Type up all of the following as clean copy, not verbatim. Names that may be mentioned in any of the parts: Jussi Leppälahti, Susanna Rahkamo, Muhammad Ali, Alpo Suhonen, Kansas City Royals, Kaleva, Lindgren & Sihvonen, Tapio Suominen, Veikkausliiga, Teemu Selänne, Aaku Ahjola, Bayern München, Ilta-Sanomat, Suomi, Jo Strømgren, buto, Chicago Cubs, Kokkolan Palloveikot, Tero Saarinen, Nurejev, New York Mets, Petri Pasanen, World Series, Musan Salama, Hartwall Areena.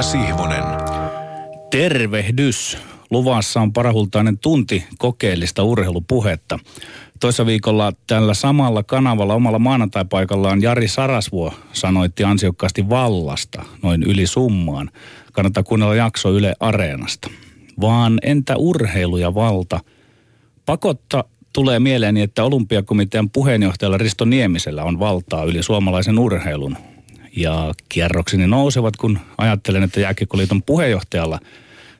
ja Sihvonen. Tervehdys. Luvassa on parahultainen tunti kokeellista urheilupuhetta. Toissa viikolla tällä samalla kanavalla omalla maanantaipaikallaan Jari Sarasvuo sanoitti ansiokkaasti vallasta noin yli summaan. Kannattaa kuunnella jakso Yle Areenasta. Vaan entä urheilu ja valta? Pakotta tulee mieleeni, että olympiakomitean puheenjohtajalla Risto Niemisellä on valtaa yli suomalaisen urheilun. Ja kierrokseni nousevat, kun ajattelen, että Jääkiekkoliiton puheenjohtajalla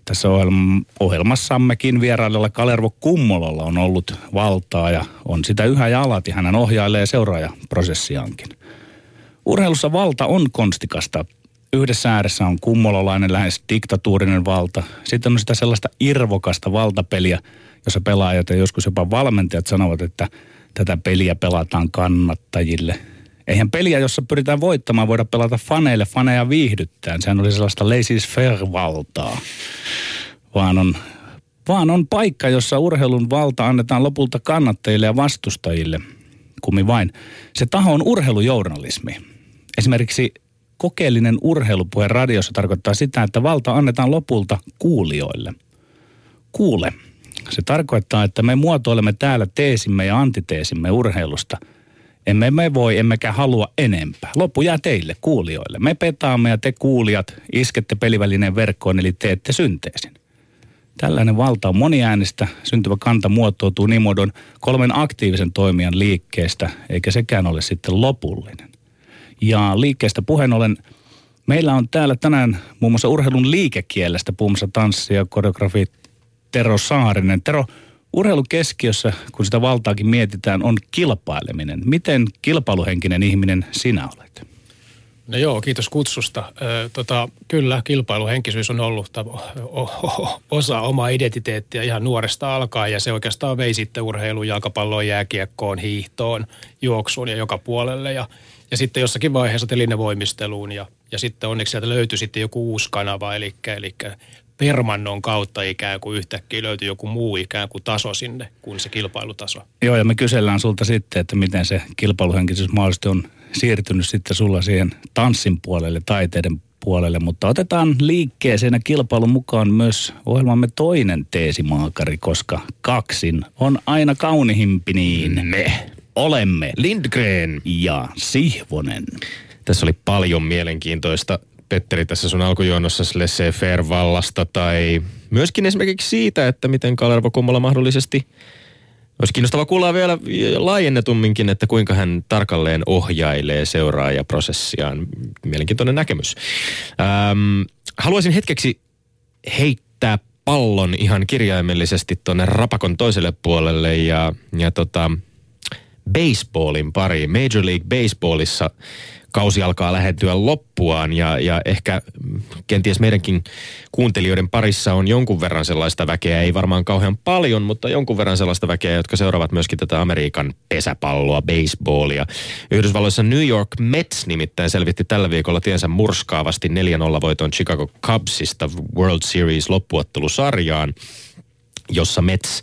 tässä ohjelmassammekin vierailella Kalervo Kummolalla on ollut valtaa ja on sitä yhä ja alati. Hän ohjailee seuraajaprosessiaankin. Urheilussa valta on konstikasta. Yhdessä ääressä on kummolalainen lähes diktatuurinen valta. Sitten on sitä sellaista irvokasta valtapeliä, jossa pelaajat ja joskus jopa valmentajat sanovat, että tätä peliä pelataan kannattajille. Eihän peliä, jossa pyritään voittamaan, voida pelata faneille, faneja viihdyttään. Sehän oli sellaista laissez-faire-valtaa. Vaan on paikka, jossa urheilun valta annetaan lopulta kannattajille ja vastustajille. Kummin vain. Se taho on urheilujournalismi. Esimerkiksi kokeellinen urheilupuhe radiossa tarkoittaa sitä, että valta annetaan lopulta kuulijoille. Kuule. Se tarkoittaa, että me muotoilemme täällä teesimme ja antiteesimme urheilusta. Emme me voi, emmekä halua enempää. Loppu jää teille, kuulijoille. Me petaamme ja te kuulijat iskette pelivälineen verkkoon, eli teette synteesin. Tällainen valta on moniäänistä. Syntyvä kanta muotoutuu nimodon kolmen aktiivisen toimijan liikkeestä, eikä sekään ole sitten lopullinen. Ja liikkeestä puheen ollen, meillä on täällä tänään muun muassa urheilun liikekielestä muun muassa tanssi- ja koreografi Tero Saarinen. Tero, urheilukeskiössä, kun sitä valtaakin mietitään, on kilpaileminen. Miten kilpailuhenkinen ihminen sinä olet? No joo, kiitos kutsusta. Kyllä, kilpailuhenkisyys on ollut osa omaa identiteettiä ihan nuoresta alkaen, ja se oikeastaan vei sitten urheiluun, jalkapalloon, jääkiekkoon, hiihtoon, juoksuun ja joka puolelle, ja sitten jossakin vaiheessa telinevoimisteluun, ja sitten onneksi sieltä löytyi sitten joku uusi kanava, eli Permannon kautta ikään kuin yhtäkkiä löytyy joku muu ikään kuin taso sinne kuin se kilpailutaso. Joo, ja me kysellään sulta sitten, että miten se kilpailuhenkisyys mahdollisesti on siirtynyt sitten sulla siihen tanssin puolelle, taiteiden puolelle, mutta otetaan liikkeeseen ja kilpailun mukaan myös ohjelmamme toinen teesimaakari, koska kaksin on aina kauniimpi, niin me olemme Lindgren ja Sihvonen. Tässä oli paljon mielenkiintoista, Petteri, tässä sun alkujuonnossa laissez-faire-vallasta tai myöskin esimerkiksi siitä, että miten Kalervo Kummola mahdollisesti, olisi kiinnostavaa kuulla vielä laajennetumminkin, että kuinka hän tarkalleen ohjailee seuraajaprosessiaan. Mielenkiintoinen näkemys. Haluaisin hetkeksi heittää pallon ihan kirjaimellisesti tuonne rapakon toiselle puolelle ja baseballin pariin. Major League Baseballissa kausi alkaa lähentyä loppuaan ja ehkä kenties meidänkin kuuntelijoiden parissa on jonkun verran sellaista väkeä, ei varmaan kauhean paljon, mutta jonkun verran sellaista väkeä, jotka seuraavat myöskin tätä Amerikan pesäpalloa, baseballia. Yhdysvalloissa New York Mets nimittäin selvitti tällä viikolla tiensä murskaavasti 4-0 voiton Chicago Cubsista World Series -loppuottelusarjaan, jossa Mets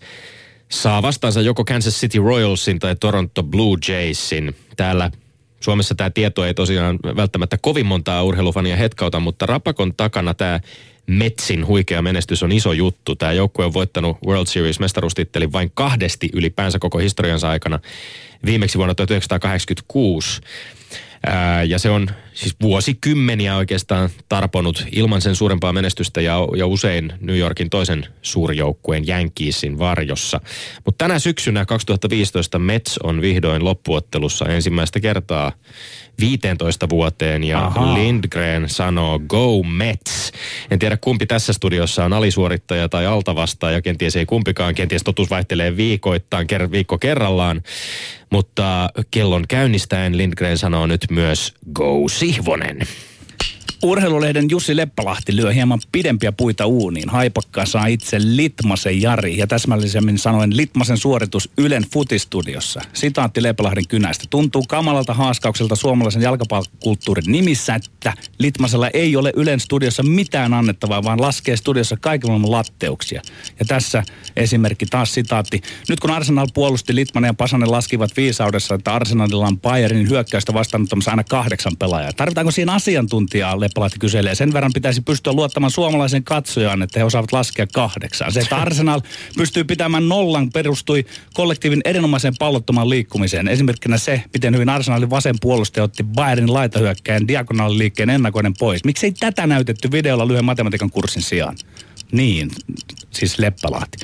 saa vastaansa joko Kansas City Royalsin tai Toronto Blue Jaysin. Täällä Suomessa tämä tieto ei tosiaan välttämättä kovin montaa urheilufania hetkauta, mutta rapakon takana tämä Metsin huikea menestys on iso juttu. Tämä joukkue on voittanut World Series-mestaruustittelin vain kahdesti ylipäänsä koko historiansa aikana, viimeksi vuonna 1986. Ja se on siis vuosikymmeniä oikeastaan tarponut ilman sen suurempaa menestystä ja usein New Yorkin toisen suurjoukkueen Yankeesin varjossa. Mutta tänä syksynä 2015 Mets on vihdoin loppuottelussa ensimmäistä kertaa 15 vuoteen ja Lindgren sanoo go Mets. En tiedä kumpi tässä studiossa on alisuorittaja tai altavastaaja, kenties ei kumpikaan, kenties totuus vaihtelee viikoittain, viikko kerrallaan. Mutta kellon käynnistäen Lindgren sanoo nyt myös go Sihvonen. Urheilulehden Jussi Leppälahti lyö hieman pidempiä puita uuniin. Haipakkaa saa itse Litmasen Jari ja täsmällisemmin sanoen Litmasen suoritus Ylen Futistudiossa. Sitaatti Leppälahden kynästä. Tuntuu kamalalta haaskaukselta suomalaisen jalkapallokulttuurin nimissä, että Litmasella ei ole Ylen studiossa mitään annettavaa, vaan laskee studiossa kaiken maailman latteuksia. Ja tässä esimerkki taas sitaatti. Nyt kun Arsenal puolusti, Litmanen ja Pasanen laskivat viisaudessa, että Arsenalilla on Bayernin hyökkäystä vastaanottamassa aina 8 pelaajaa. Tarvitaanko siinä asiantuntijaa Leppälahti kyselee. Sen verran pitäisi pystyä luottamaan suomalaisen katsojaan, että he osaavat laskea 8. Se, että Arsenal pystyy pitämään 0, perustui kollektiivin erinomaiseen pallottomaan liikkumiseen. Esimerkkinä se, miten hyvin Arsenalin vasen puolustaja otti Bayernin laitahyökkäjän diagonaaliliikkeen ennakoiden pois. Miksei tätä näytetty videolla lyhyen matematiikan kurssin sijaan? Niin, siis Leppälahti.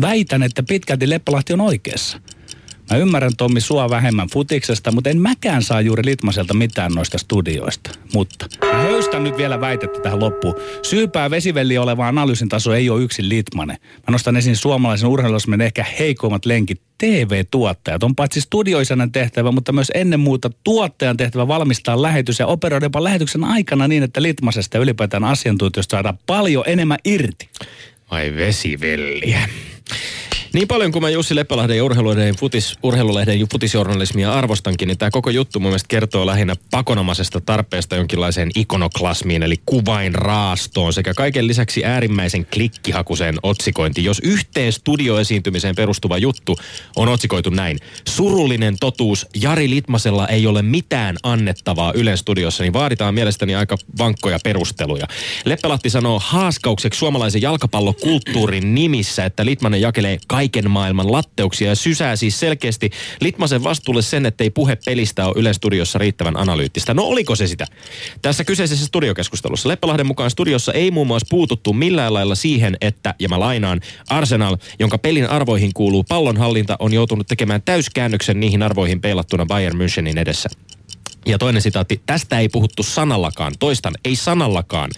Väitän, että pitkälti Leppälahti on oikeassa. Mä ymmärrän, Tommi, sua vähemmän futiksesta, mutta en mäkään saa juuri Litmaselta mitään noista studioista. Mutta mä höystän nyt vielä väitettä tähän loppuun. Syypää vesivelliä oleva analyysin taso ei ole yksin Litmanen. Mä nostan esiin suomalaisen urheilusmen ehkä heikoimmat lenkit. TV-tuottajat on paitsi studioisännän tehtävä, mutta myös ennen muuta tuottajan tehtävä valmistaa lähetys ja operoida jopa lähetyksen aikana niin, että Litmasesta ylipäätään asiantuntijoista saadaan paljon enemmän irti. Ai vesivelliä. Niin paljon kuin mä Jussi Leppälahden ja urheilulehden futisjournalismia arvostankin, niin tämä koko juttu mun mielestä kertoo lähinnä pakonomaisesta tarpeesta jonkinlaiseen ikonoklasmiin, eli kuvain raastoon sekä kaiken lisäksi äärimmäisen klikkihakuseen otsikointiin. Jos yhteen studioesiintymiseen perustuva juttu on otsikoitu näin, surullinen totuus, Jari Litmasella ei ole mitään annettavaa Ylen studiossa, niin vaaditaan mielestäni aika vankkoja perusteluja. Leppälahti sanoo haaskaukseksi suomalaisen jalkapallokulttuurin nimissä, että Litmanen jakelee kaiken maailman latteuksia ja sysää siis selkeästi Litmasen vastuulle sen, ettei puhe pelistä ole Ylen studiossa riittävän analyyttistä. No oliko se sitä? Tässä kyseisessä studiokeskustelussa Leppälahden mukaan studiossa ei muun muassa puututtu millään lailla siihen, että, ja mä lainaan, Arsenal, jonka pelin arvoihin kuuluu pallonhallinta, on joutunut tekemään täyskäännöksen niihin arvoihin peilattuna Bayern Münchenin edessä. Ja toinen sitaatti, tästä ei puhuttu sanallakaan. Toistan, ei sanallakaan.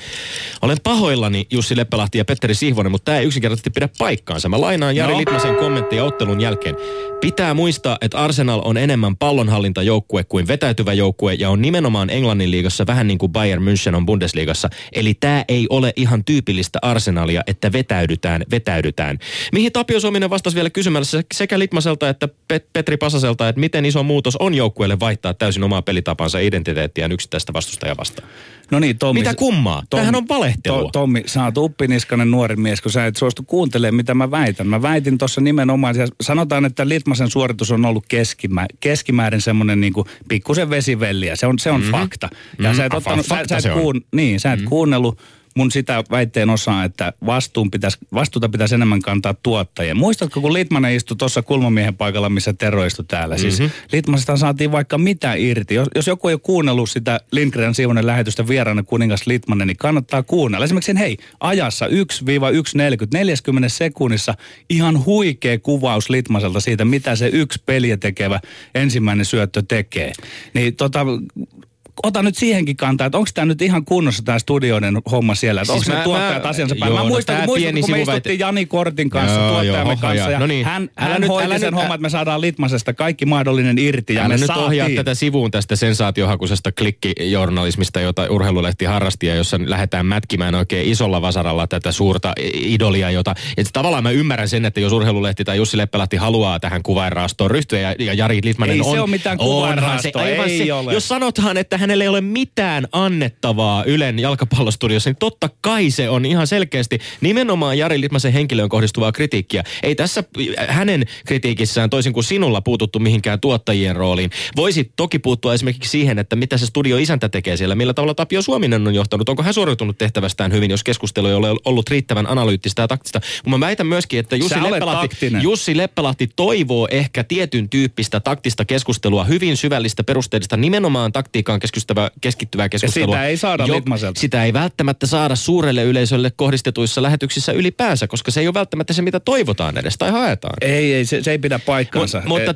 Olen pahoillani Jussi Leppälahti ja Petteri Sihvonen, mutta tämä ei yksinkertaisesti pidä paikkaansa. Mä lainaan Jari Litmasen kommenttia ottelun jälkeen. Pitää muistaa, että Arsenal on enemmän pallonhallintajoukkue kuin vetäytyvä joukkue ja on nimenomaan Englannin liigassa vähän niin kuin Bayern München on Bundesliigassa. Eli tämä ei ole ihan tyypillistä Arsenalia, että vetäydytään. Mihin Tapio Suominen vastasi vielä kysymällä sekä Litmaselta että Petri Pasaselta, että miten iso muutos on joukkueelle vaihtaa täysin omaa pelitapaa. Identiteettiään yksittäistä vastustajaa vastaan. No niin, Tommi. Mitä kummaa? Tämähän on valehtelua. Tommi, sä oot uppiniskainen nuori mies, kun sä et suostu kuuntelemaan, mitä mä väitän. Mä väitin tuossa nimenomaan, sanotaan, että Litmasen suoritus on ollut keskimäärin semmoinen niin kuin pikkusen vesivelliä. Se on fakta. Ja sä et kuunnellut mun sitä väitteen osaa, että vastuuta pitäisi enemmän kantaa tuottajien. Muistatko, kun Litmanen istui tuossa kulmamiehen paikalla, missä Tero istui täällä? Siis Litmasesta saatiin vaikka mitä irti. Jos joku ei ole kuunnellut sitä Lindgren & Sihvonen lähetystä vieraana kuningas Litmanen, niin kannattaa kuunnella. Esimerkiksi ajassa 1-1.40, 40 sekunnissa ihan huikea kuvaus Litmaselta siitä, mitä se yksi peliä tekevä ensimmäinen syöttö tekee. Niin ota nyt siihenkin kantaa, että onko tämä nyt ihan kunnossa tämä studioiden homma siellä, että siis onko ne tuottajat asiansa päin. Mä muistan, kun me istuttiin Jani Kortin kanssa, tuottajamme kanssa, ja hän hoiti sen homman, että me saadaan Litmasesta kaikki mahdollinen irti, ja me nyt ohjaa tätä sivuun tästä sensaatiohakuisesta klikkijournalismista, jota urheilulehti harrasti, ja jossa lähdetään mätkimään oikein isolla vasaralla tätä suurta idolia, jota, että tavallaan mä ymmärrän sen, että jos urheilulehti tai Jussi Leppälahti haluaa tähän kuvainraastoon ryhtyä, ja Jari Litmanen on. Ei se ole mitään kuvainraastoa, ei ole. Jos sanothan, että hänellä ei ole mitään annettavaa Ylen jalkapallostudiossa, niin totta kai se on ihan selkeästi nimenomaan Jari Litmasen henkilöön kohdistuvaa kritiikkiä. Ei tässä hänen kritiikissään toisin kuin sinulla puututtu mihinkään tuottajien rooliin. Voisit toki puuttua esimerkiksi siihen, että mitä se studioisäntä tekee siellä, millä tavalla Tapio Suominen on johtanut. Onko hän suoriutunut tehtävästään hyvin, jos keskustelu ei ole ollut riittävän analyyttistä ja taktista. Mä väitän myöskin, että Jussi Leppälahti toivoo ehkä tietyn tyyppistä taktista keskustelua, hyvin syvällistä perusteellista nimenomaan taktiikkaan keskittyvää keskustelua. Ja sitä ei saada Litmaselta. Sitä ei välttämättä saada suurelle yleisölle kohdistetuissa lähetyksissä ylipäänsä, koska se ei ole välttämättä se, mitä toivotaan edes tai haetaan. Ei, se ei pidä paikkaansa. Mutta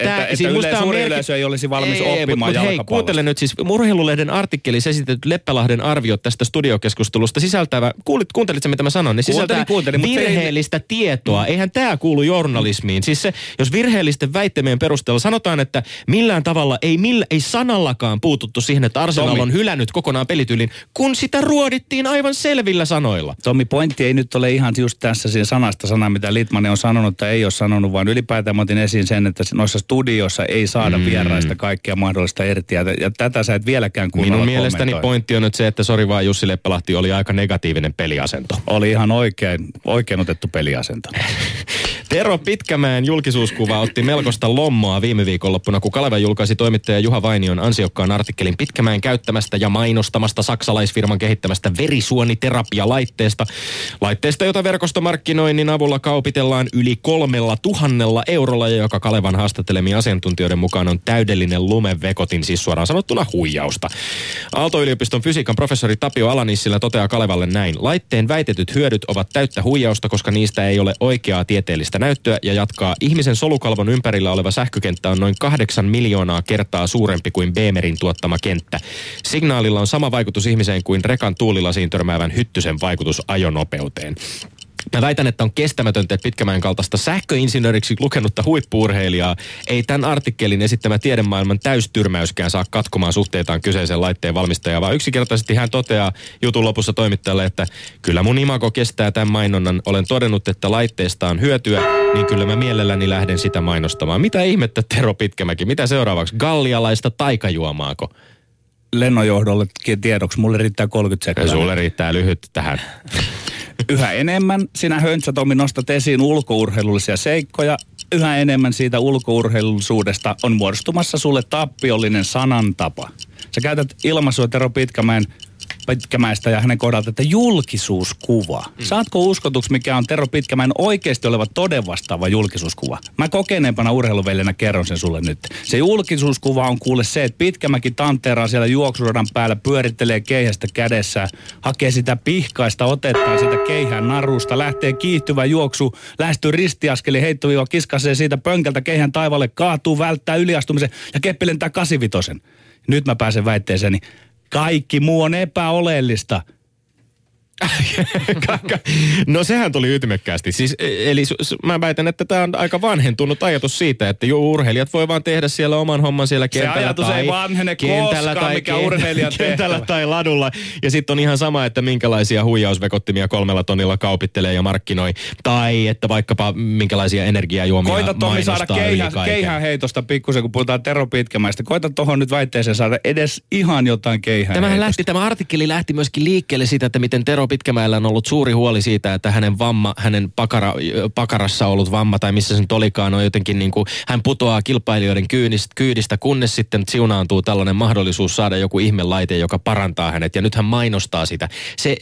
suuri yleisö ei olisi valmis oppimaan jalkapallosta. Hei, kuuntele nyt siis Urheilulehden artikkelissa esitetyt Leppälahden arviot tästä studiokeskustelusta sisältävä, kuuntelitko mitä mä sanon, niin sisältää virheellistä tietoa. Eihän tämä kuulu journalismiin. Siis se, jos virheellisten väittämien perusteella sanotaan, että millään tavalla ei sanallakaan puututtu siihen, että Arsenal on hylännyt kokonaan pelityylin, kun sitä ruodittiin aivan selvillä sanoilla. Tommi, pointti ei nyt ole ihan just tässä siinä sanasta sana, mitä Litmanen on sanonut tai ei ole sanonut, vaan ylipäätään mä otin esiin sen, että noissa studioissa ei saada vieraista kaikkea mahdollista irtiä. Ja tätä sä et vieläkään kuunnella kommentoida. Minun mielestäni pointti on nyt se, että sori vaan, Jussi Leppälahti oli aika negatiivinen peliasento. Oli ihan oikein otettu peliasento. Tero Pitkämäen julkisuuskuva otti melkoista lommoa viime viikonloppuna, kun Kaleva julkaisi toimittaja Juha Vainion ansiokkaan artikkelin Pitkämäen käyttämästä ja mainostamasta saksalaisfirman kehittämästä verisuoniterapialaitteesta. Laitteesta, jota verkostomarkkinoinnin avulla kaupitellaan yli 3 000 eurolla ja joka Kalevan haastattelemien asiantuntijoiden mukaan on täydellinen lumevekotin, siis suoraan sanottuna huijausta. Aalto-yliopiston fysiikan professori Tapio Ala-Nissilä toteaa Kalevalle näin. Laitteen väitetyt hyödyt ovat täyttä huijausta, koska niistä ei ole oikeaa tieteellistä näyttöä, ja jatkaa. Ihmisen solukalvon ympärillä oleva sähkökenttä on noin 8 miljoonaa kertaa suurempi kuin Beemerin tuottama kenttä. Signaalilla on sama vaikutus ihmiseen kuin rekan tuulilasiin törmäävän hyttysen vaikutus ajonopeuteen. Mä väitän, että on kestämätöntä, että Pitkämäen kaltaista sähköinsinööriksi lukenutta huippu-urheilijaa ei tämän artikkelin esittämä tiedemaailman täystyrmäyskään saa katkomaan suhteitaan kyseisen laitteen valmistajaa, vaan yksinkertaisesti hän toteaa jutun lopussa toimittajalle, että kyllä mun imago kestää tämän mainonnan, olen todennut, että laitteesta on hyötyä, niin kyllä mä mielelläni lähden sitä mainostamaan. Mitä ihmettä, Tero Pitkämäki, mitä seuraavaksi? Gallialaista taikajuomaako? Lennonjohdolle tiedoksi, mulle riittää 30 sekuntia. Sulle riittää lyhyt tähän. Yhä enemmän sinä, Höntsä Tommi, nostat esiin ulkourheilullisia seikkoja. Yhä enemmän siitä ulkourheilullisuudesta on muodostumassa sulle tappiollinen sanantapa. Sä käytät ilmaisua Tero Pitkämäestä ja hänen kohdalta, että julkisuuskuva. Saatko uskotuksi, mikä on Tero Pitkämäen oikeasti oleva todenvastaava julkisuuskuva? Mä kokeneempana urheiluveljenä kerron sen sulle nyt. Se julkisuuskuva on kuule se, että Pitkämäki tanteeraa siellä juoksuradan päällä, pyörittelee keihästä kädessä, hakee sitä pihkaista, otetaan sitä keihän narusta, lähtee kiihtyvä juoksu, lähestyy ristiaskeli, heittoviiva, kiskasee siitä pönkältä keihän taivaalle, kaatuu, välttää yliastumisen ja keppi lentää 8-5. Nyt mä pääsen väitteeseeni. Kaikki muu on epäoleellista. No sehän tuli ytimekkäästi. Siis, eli mä väitän, että tämä on aika vanhentunut ajatus siitä, että urheilijat voi vaan tehdä siellä oman homman siellä kentällä. Se ajatus tai, ei vanhene koskaan, mikä urheilija kentällä tai ladulla. Ja sitten on ihan sama, että minkälaisia huijausvekottimia 3 000 kaupittelee ja markkinoi. Tai että vaikka minkälaisia energiajuomia mainostaa. Koita Tommi saada keihäänheitosta pikkusen, kun puhutaan Tero Pitkämäestä. Koita tuohon nyt väitteeseen saada edes ihan jotain keihäänheitosta. Tämä artikkeli lähti myöskin liikkeelle siitä, että miten Tero Pitkämäellä on ollut suuri huoli siitä, että hänen vamma, hänen pakarassa ollut vamma tai missä se nyt olikaan on jotenkin niin kuin, hän putoaa kilpailijoiden kyydistä, kunnes sitten siunaantuu tällainen mahdollisuus saada joku ihmelaite, joka parantaa hänet ja nyt hän mainostaa sitä.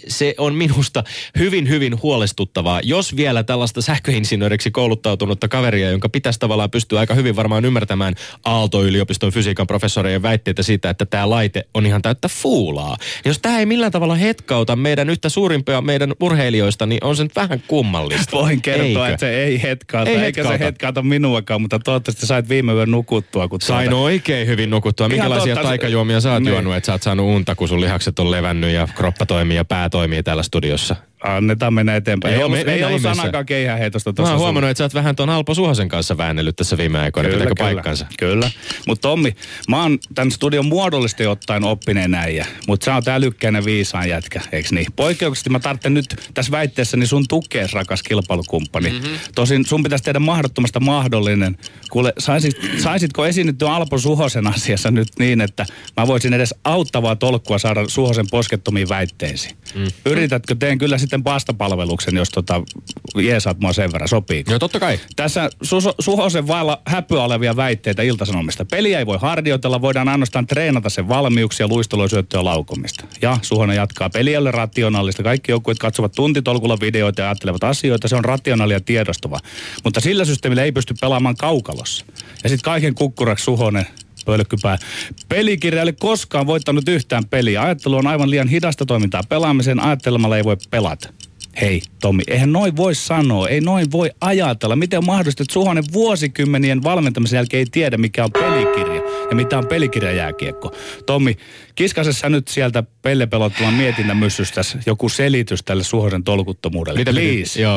Se on minusta hyvin huolestuttavaa, jos vielä tällaista sähköinsinööriksi kouluttautunutta kaveria, jonka pitäisi tavallaan pystyä aika hyvin varmaan ymmärtämään Aalto-yliopiston fysiikan professorien väitteitä siitä, että tämä laite on ihan täyttä fuulaa. Jos tämä ei millään tavalla hetkauta meidän yhtä suurimpia meidän urheilijoista, niin on se nyt vähän kummallista. Voin kertoa, että se ei hetkaata, eikä se hetkaata minuakaan, mutta toivottavasti sait viime yön nukuttua. Sain oikein hyvin nukuttua. Minkälaisia taikajuomia sä oot juonut, että sä oot saanut unta, kun sun lihakset on levännyt ja kroppa toimii ja pää toimii täällä studiossa? Annetaan mennä eteenpäin. Ei ollut sanakaan keihäheitosta tuossa. Mä oon huomannut, että sä oot vähän tuon Alpo Suhosen kanssa väännellyt tässä viime aikoina. Pitääkö paikkansa? Kyllä. Mutta Tommi, mä oon tämän studion muodollisesti ottaen oppineen äijä, mutta sä oot älykkäinen viisaan jätkä, eiks niin? Poikkeuksellisesti mä tarvitsen nyt tässä väitteessäni sun tukees, rakas kilpailukumppani. Tosin sun pitäisi tehdä mahdottomasta mahdollinen. Kuule, saisitko esiinnyttyä Alpo Suhosen asiassa nyt niin, että mä voisin edes auttavaa tolkkua saada Suhosen poskettomiin väitteisiin? Yritätkö? Teen kyllä sitten vastapalveluksen, jos jeesaat mua sen verran, sopii. Joo, totta kai. Tässä Suhosen vailla häpyä olevia väitteitä Ilta-Sanomista. Peliä ei voi harjoitella, voidaan ainoastaan treenata sen valmiuksia, luistelua, syöttöä, laukomista. Ja Suhonen jatkaa, peli ei ole rationaalista. Kaikki joukkueet katsovat tuntitolkulla videoita ja ajattelevat asioita. Se on rationaalia tiedostava. Mutta sillä systeemillä ei pysty pelaamaan kaukalossa. Ja sitten kaiken kukkuraksi Suhonen pölkkypää. Pelikirja ei ole koskaan voittanut yhtään peliä. Ajattelu on aivan liian hidasta toimintaa pelaamiseen. Ajattelemalla ei voi pelata. Hei Tommi, eihän noin voi sanoa, ei noin voi ajatella. Miten on mahdollista, että Suhonen vuosikymmenien valmentamisen jälkeen ei tiedä, mikä on pelikirja ja mitä on pelikirjajääkiekko. Tommi, kiskasessa nyt sieltä pelle pelottuvan mietintämyssystäs joku selitys tälle Suhosen tolkuttomuudelle.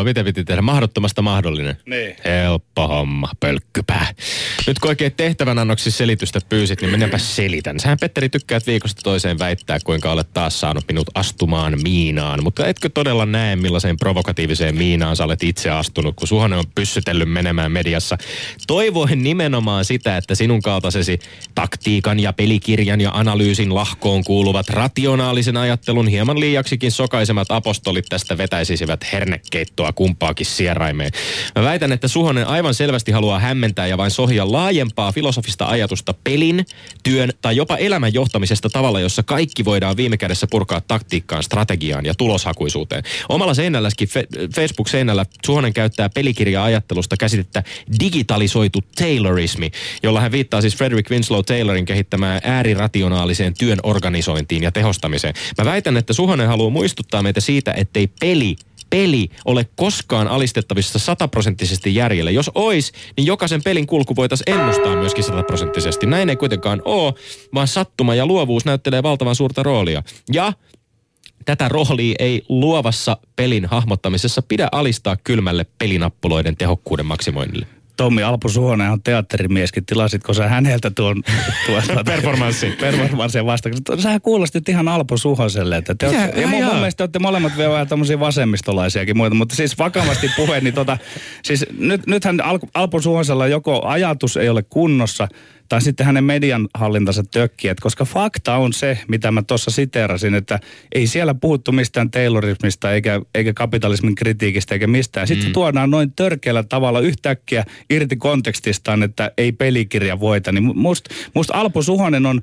Mitä piti tehdä? Mahdottomasta mahdollinen. Niin. Helppo homma, pölkkypää. Nyt kun oikein tehtävänannoksi selitystä pyysit, niin minäpä selitän. Sähän, Petteri, tykkäät viikosta toiseen väittää, kuinka olet taas saanut minut astumaan miinaan, mutta etkö todella näe millaiseen provokatiiviseen miinaan sä olet itse astunut, kun Suhonen on pyssytellyt menemään mediassa. Toivoin nimenomaan sitä, että sinun kaltaisesi taktiikan ja pelikirjan ja analyysin lahkoon kuuluvat rationaalisen ajattelun hieman liiaksikin sokaisemat apostolit tästä vetäisisivät hernekeittoa kumpaakin sieraimeen. Mä väitän, että Suhonen aivan selvästi haluaa hämmentää ja vain sohia laajempaa filosofista ajatusta pelin, työn tai jopa elämän johtamisesta tavalla, jossa kaikki voidaan viime kädessä purkaa taktiikkaan, strategiaan ja tuloshakuisuuteen. Omalla seinälläskin, Facebook-seinällä, Suhonen käyttää pelikirja-ajattelusta käsitettä digitalisoitu Taylorismi, jolla hän viittaa siis Frederick Winslow Taylorin kehittämään äärirationaaliseen työn organisointiin ja tehostamiseen. Mä väitän, että Suhonen haluaa muistuttaa meitä siitä, ettei peli ole koskaan alistettavissa 100% järjelle. Jos ois, niin jokaisen pelin kulku voitaisiin ennustaa myöskin 100%. Näin ei kuitenkaan ole, vaan sattuma ja luovuus näyttelee valtavan suurta roolia. Ja tätä rohlia ei luovassa pelin hahmottamisessa pidä alistaa kylmälle pelinappuloiden tehokkuuden maksimoinnille. Tommi, Alpo Suhonen on teatterimieskin. Tilasitko sä häneltä tuon performanssin vastaksi? Sähän kuulostit ihan Alpo Suhoselle. Että te ootte, ja mun mielestä olette molemmat vielä vähän tommosia vasemmistolaisiakin muita, mutta siis vakavasti puheen, niin siis nythän Alpo Suhosella joko ajatus ei ole kunnossa, tai sitten hänen median hallintansa tökkiä, koska fakta on se, mitä mä tuossa siteerasin, että ei siellä puhuttu mistään taylorismista eikä kapitalismin kritiikistä eikä mistään. Sitten tuodaan noin törkeällä tavalla yhtäkkiä irti kontekstistaan, että ei pelikirja voita. Niin musta Alpo Suhonen on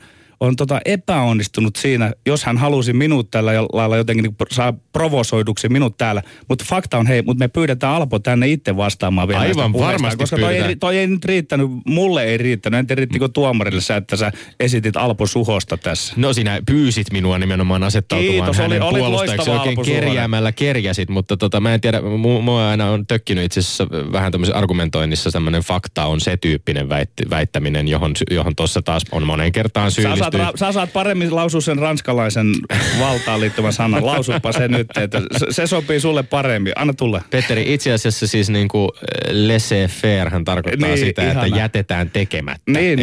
epäonnistunut siinä, jos hän halusi minut tällä lailla jotenkin niin saa provosoiduksi minut täällä. Mutta fakta on, hei, mutta me pyydetään Alpo tänne itse vastaamaan vielä. Aivan varmasti, koska toi ei nyt riittänyt, mulle ei riittänyt. Entä riittikö tuomarille sä, että sä esitit Alpo Suhosta tässä? No sinä pyysit minua nimenomaan asettautumaan hänen puolustajaksi. Oikein kerjäämällä kerjäsit, mutta mä en tiedä, mua aina on tökkinyt itse asiassa vähän tämmöisessä argumentoinnissa tämmöinen fakta on se tyyppinen väittäminen, johon tuossa taas on monen kertaan syyllistetty. Sä saat paremmin lausua sen ranskalaisen valtaan liittyvän sanan. Lausuppa se nyt, että se sopii sulle paremmin. Anna tulla. Petteri, itse asiassa siis niinku laissez-faire hän tarkoittaa niin, sitä, ihana, että jätetään tekemättä. Niin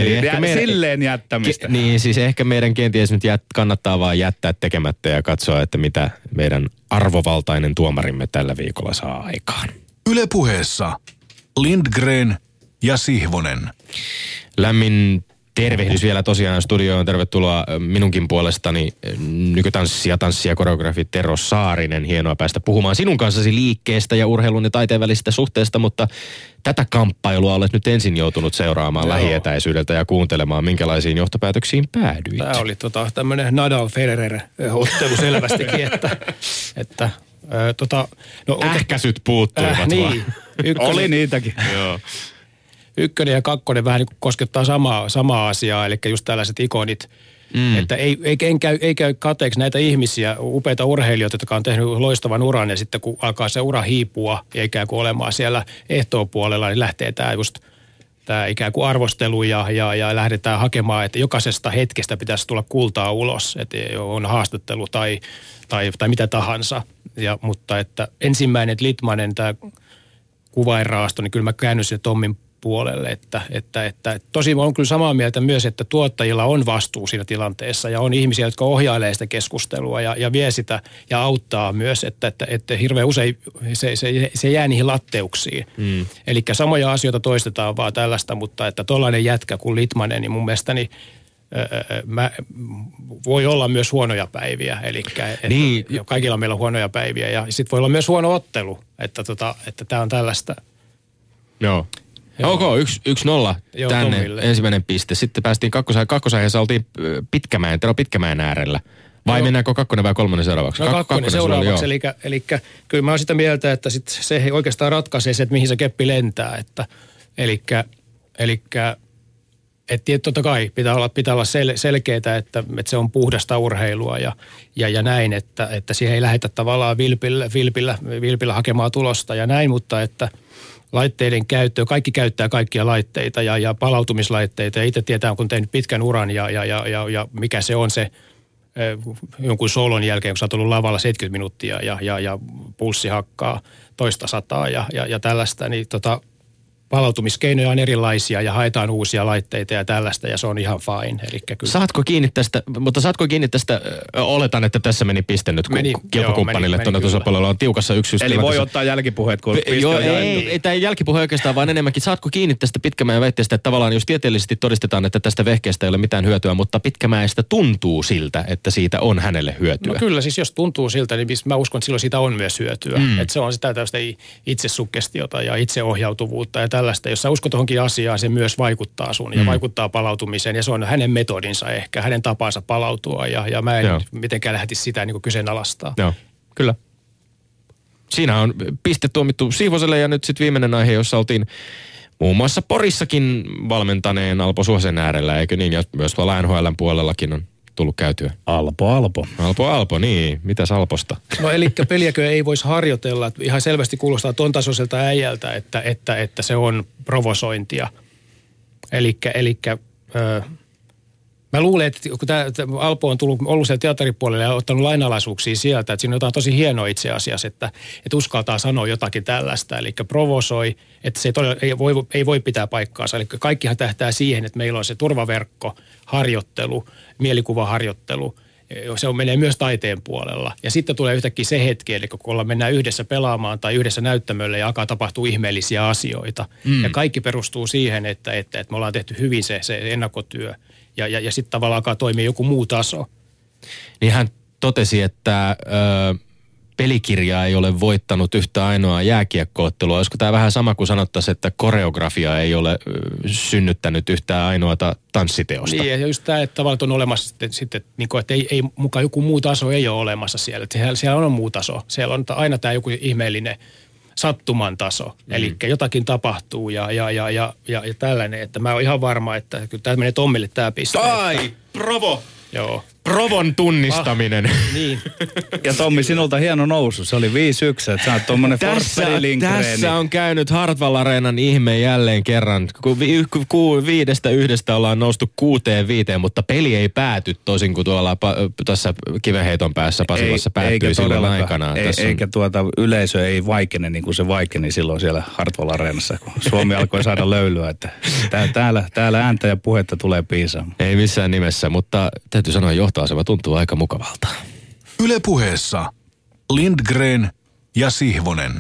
silleen jättämistä. Niin, siis ehkä meidän kenties nyt kannattaa vaan jättää tekemättä ja katsoa, että mitä meidän arvovaltainen tuomarimme tällä viikolla saa aikaan. Yle Puheessa Lindgren ja Sihvonen. Lämmin tervehdys vielä tosiaan studioon. Tervetuloa minunkin puolestani nykytanssi- ja tanssikoreografi Tero Saarinen. Hienoa päästä puhumaan sinun kanssasi liikkeestä ja urheilun ja taiteen välisestä suhteesta, mutta tätä kamppailua olet nyt ensin joutunut seuraamaan lähietäisyydeltä ja kuuntelemaan, minkälaisiin johtopäätöksiin päädyit. Tämä oli tämmöinen Nadal-Federer-ottelu selvästikin, että no, ähkäsyt puuttuivat niin, vaan. Oli niitäkin. Joo. Ykkönen ja kakkonen vähän niin koskettaa samaa asiaa, eli just tällaiset ikonit. Että ei käy kateeksi näitä ihmisiä, upeita urheilijoita, jotka on tehnyt loistavan uran, ja sitten kun alkaa se ura hiipua, ja ikään kuin olemaan siellä ehtoopuolella, niin lähtee tämä ikään kuin arvostelu ja lähdetään hakemaan, että jokaisesta hetkestä pitäisi tulla kultaa ulos, että on haastattelu tai mitä tahansa. Mutta että ensimmäinen Litmanen, tämä kuvainraasto, niin kyllä mä käännyin sen Tommin puolelle, että tosin on kyllä samaa mieltä myös, että tuottajilla on vastuu siinä tilanteessa ja on ihmisiä, jotka ohjailee sitä keskustelua ja vie sitä ja auttaa myös, että hirveän usein se jää niihin latteuksiin. Eli samoja asioita toistetaan vaan tällaista, mutta että tollainen jätkä kuin Litmanen, niin mun mielestäni voi olla myös huonoja päiviä, eli niin, kaikilla meillä on huonoja päiviä ja sitten voi olla myös huono ottelu, että tämä on tällaista. Joo. Okay, 1-0 tänne Tommille. Ensimmäinen piste. Sitten päästiin kakkosaiheessa, oltiin Tero Pitkämäen äärellä. Vai mennäänkö kakkonen vai kolmonen seuraavaksi? No kakkonen seuraavaksi, eli kyllä mä oon sitä mieltä, että sit se oikeastaan ratkaisee se, että mihin se keppi lentää. Eli totta kai pitää olla selkeää, että se on puhdasta urheilua ja näin, että siihen ei lähdetä tavallaan vilpillä hakemaan tulosta ja näin, mutta että laitteiden käyttö, kaikki käyttää kaikkia laitteita ja palautumislaitteita ja itse tietää, kun tehnyt pitkän uran ja mikä se on se jonkun soolon jälkeen, kun sä oot ollut lavalla 70 minuuttia ja pulssi hakkaa toista sataa ja tällaista, niin palautumiskeinoja on erilaisia ja haetaan uusia laitteita ja tällaista, ja se on ihan fine. Elikkä kyllä. Saatko kiinni tästä, oletan, että tässä meni piste nyt, kun kilpakumppanille tuonne tasapalvelulla on tiukassa yksi. Eli voi ottaa jälkipuheet, kun joo, ei tämä jälkipuhe oikeastaan, vaan enemmänkin. Saatko kiinni tästä Pitkämäen väitteestä, että tavallaan jos tieteellisesti todistetaan, että tästä vehkeestä ei ole mitään hyötyä, mutta Pitkämäestä tuntuu siltä, että siitä on hänelle hyötyä. No kyllä, siis jos tuntuu siltä, niin mä uskon, että silloin siitä on myös hyötyä. Että se on sitä tällaista itsesuggestiota ja itseohjautuvuutta ja tällaista. Jos sä uskot johonkin asiaan, se myös vaikuttaa sun ja vaikuttaa palautumiseen, ja se on hänen metodinsa ehkä, hänen tapansa palautua, ja mä en mitenkään lähtisi sitä niin kuin kyseenalaistaa. Joo, kyllä. Siinä on piste tuomittu Sihvoselle, ja nyt sitten viimeinen aihe, jossa oltiin muun muassa Porissakin valmentaneen Alpo Suhosen äärellä, eikö niin? Ja myös tuolla NHL:n puolellakin on tullut käytyä. Alpo, niin. Mitäs Alposta? No elikkä peliäkö ei voisi harjoitella. Ihan selvästi kuulostaa ton tasoiselta äijältä, että se on provosointia. Elikkä mä luulen, että kun Alpo on ollut siellä teatteripuolella ja ottanut lainalaisuuksia sieltä, että siinä on jotain tosi hienoa itse asiassa, että uskaltaa sanoa jotakin tällaista. Eli provosoi, että se ei voi pitää paikkaansa. Eli kaikkihan tähtää siihen, että meillä on se turvaverkko, harjoittelu, mielikuvaharjoittelu. Se menee myös taiteen puolella. Ja sitten tulee yhtäkkiä se hetki, eli kun mennään yhdessä pelaamaan tai yhdessä näyttämölle ja alkaa tapahtua ihmeellisiä asioita. Ja kaikki perustuu siihen, että me ollaan tehty hyvin se ennakkotyö. Ja sitten tavallaan alkaa toimia joku muu taso. Niin hän totesi, että pelikirja ei ole voittanut yhtä ainoa jääkiekkoottelua. Olisiko tämä vähän sama kuin sanottaisiin, että koreografia ei ole synnyttänyt yhtään ainoata tanssiteosta? Niin, ja just tämä, että tavallaan on olemassa sitten, niin kuin, että ei mukaan joku muu taso ei ole olemassa siellä. Että siellä on muu taso. Siellä on aina tämä joku ihmeellinen sattuman taso. Eli jotakin tapahtuu ja tällainen, että mä oon ihan varma, että kyllä tämä menee Tommille tämä piste. Tai provo! Joo. Provon tunnistaminen. Niin. Ja Tommi, sinulta hieno nousu. Se oli 5-1, että sä oot tommonen Forspeli Lindgren. Tässä on käynyt Hartwall Areenan ihme jälleen kerran. 5-1 ollaan noustu 6-5, mutta peli ei pääty toisin kuin tuolla tässä kivenheiton päässä Pasilassa päättyi silloin aikanaan. Eikä yleisö ei vaikene niin kuin se vaikeni silloin siellä Hartwall Areenassa, kun Suomi alkoi saada löylyä. Että täällä ääntä ja puhetta tulee piisaamaan. Ei missään nimessä, mutta täytyy sanoa johtoasema tuntuu aika mukavalta. Yle Puheessa Lindgren ja Sihvonen.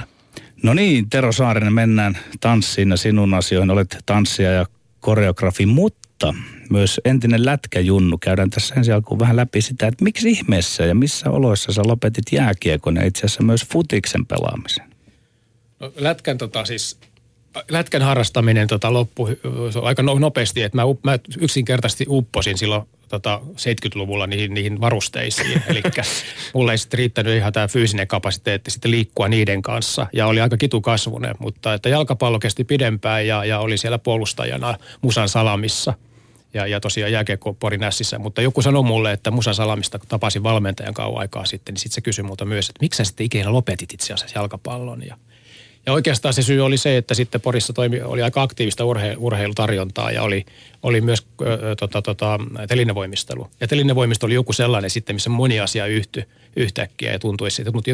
No niin, Tero Saarinen, mennään tanssiin ja sinun asioihin. Olet tanssija ja koreografi, mutta myös entinen lätkäjunnu. Käydään tässä ensi alkuun vähän läpi sitä, että miksi ihmeessä ja missä oloissa sä lopetit jääkiekon ja itse asiassa myös futiksen pelaamisen? No, lätkän harrastaminen loppui aika nopeasti, että mä yksinkertaisesti upposin silloin 70-luvulla niihin varusteisiin. Eli mulle ei sitten riittänyt ihan tämä fyysinen kapasiteetti sitten liikkua niiden kanssa. Ja oli aika kitukasvunen, mutta että jalkapallo kesti pidempään ja oli siellä puolustajana Musan Salamissa. Ja tosiaan jääkiekko Porin Ässissä. Mutta joku sanoi mulle, että Musan Salamista tapasin valmentajan kauan aikaa sitten, niin sitten se kysyi multa myös, että miksi sä sitten ikinä lopetit itse asiassa jalkapallon. Ja oikeastaan se syy oli se, että sitten Porissa oli aika aktiivista urheilutarjontaa ja oli myös telinevoimistelu. Ja telinevoimisto oli joku sellainen sitten, missä moni asia yhtyi yhtäkkiä ja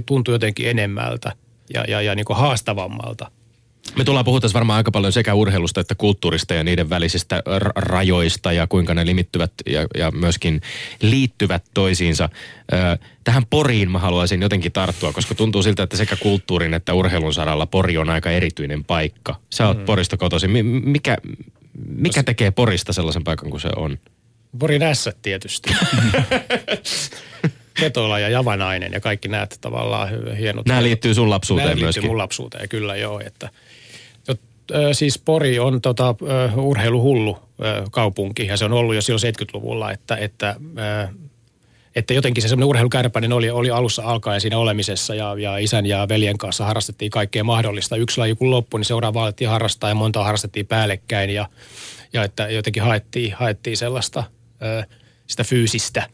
tuntui jotenkin enemmältä ja niin kuin haastavammalta. Me tullaan puhutaan varmaan aika paljon sekä urheilusta että kulttuurista ja niiden välisistä rajoista ja kuinka ne limittyvät ja myöskin liittyvät toisiinsa. Tähän Poriin mä haluaisin jotenkin tarttua, koska tuntuu siltä, että sekä kulttuurin että urheilun saralla Pori on aika erityinen paikka. Sä oot Porista kotoisin. Mikä tekee Porista sellaisen paikan kuin se on? Porin ässät tietysti. Ketola ja Javanainen ja kaikki näet tavallaan hienot. Nämä liittyy sun lapsuuteen myöskin. Nämä liittyy mun lapsuuteen, kyllä joo. Siis Pori on urheiluhullu kaupunki ja se on ollut jo silloin 70-luvulla, että jotenkin se semmoinen urheilukärpäinen oli alussa alkaen siinä olemisessa ja isän ja veljen kanssa harrastettiin kaikkea mahdollista. Yksi laji kun loppui, niin seuraava alettiin harrastaa ja monta harrastettiin päällekkäin ja että jotenkin haettiin sellaista sitä fyysistä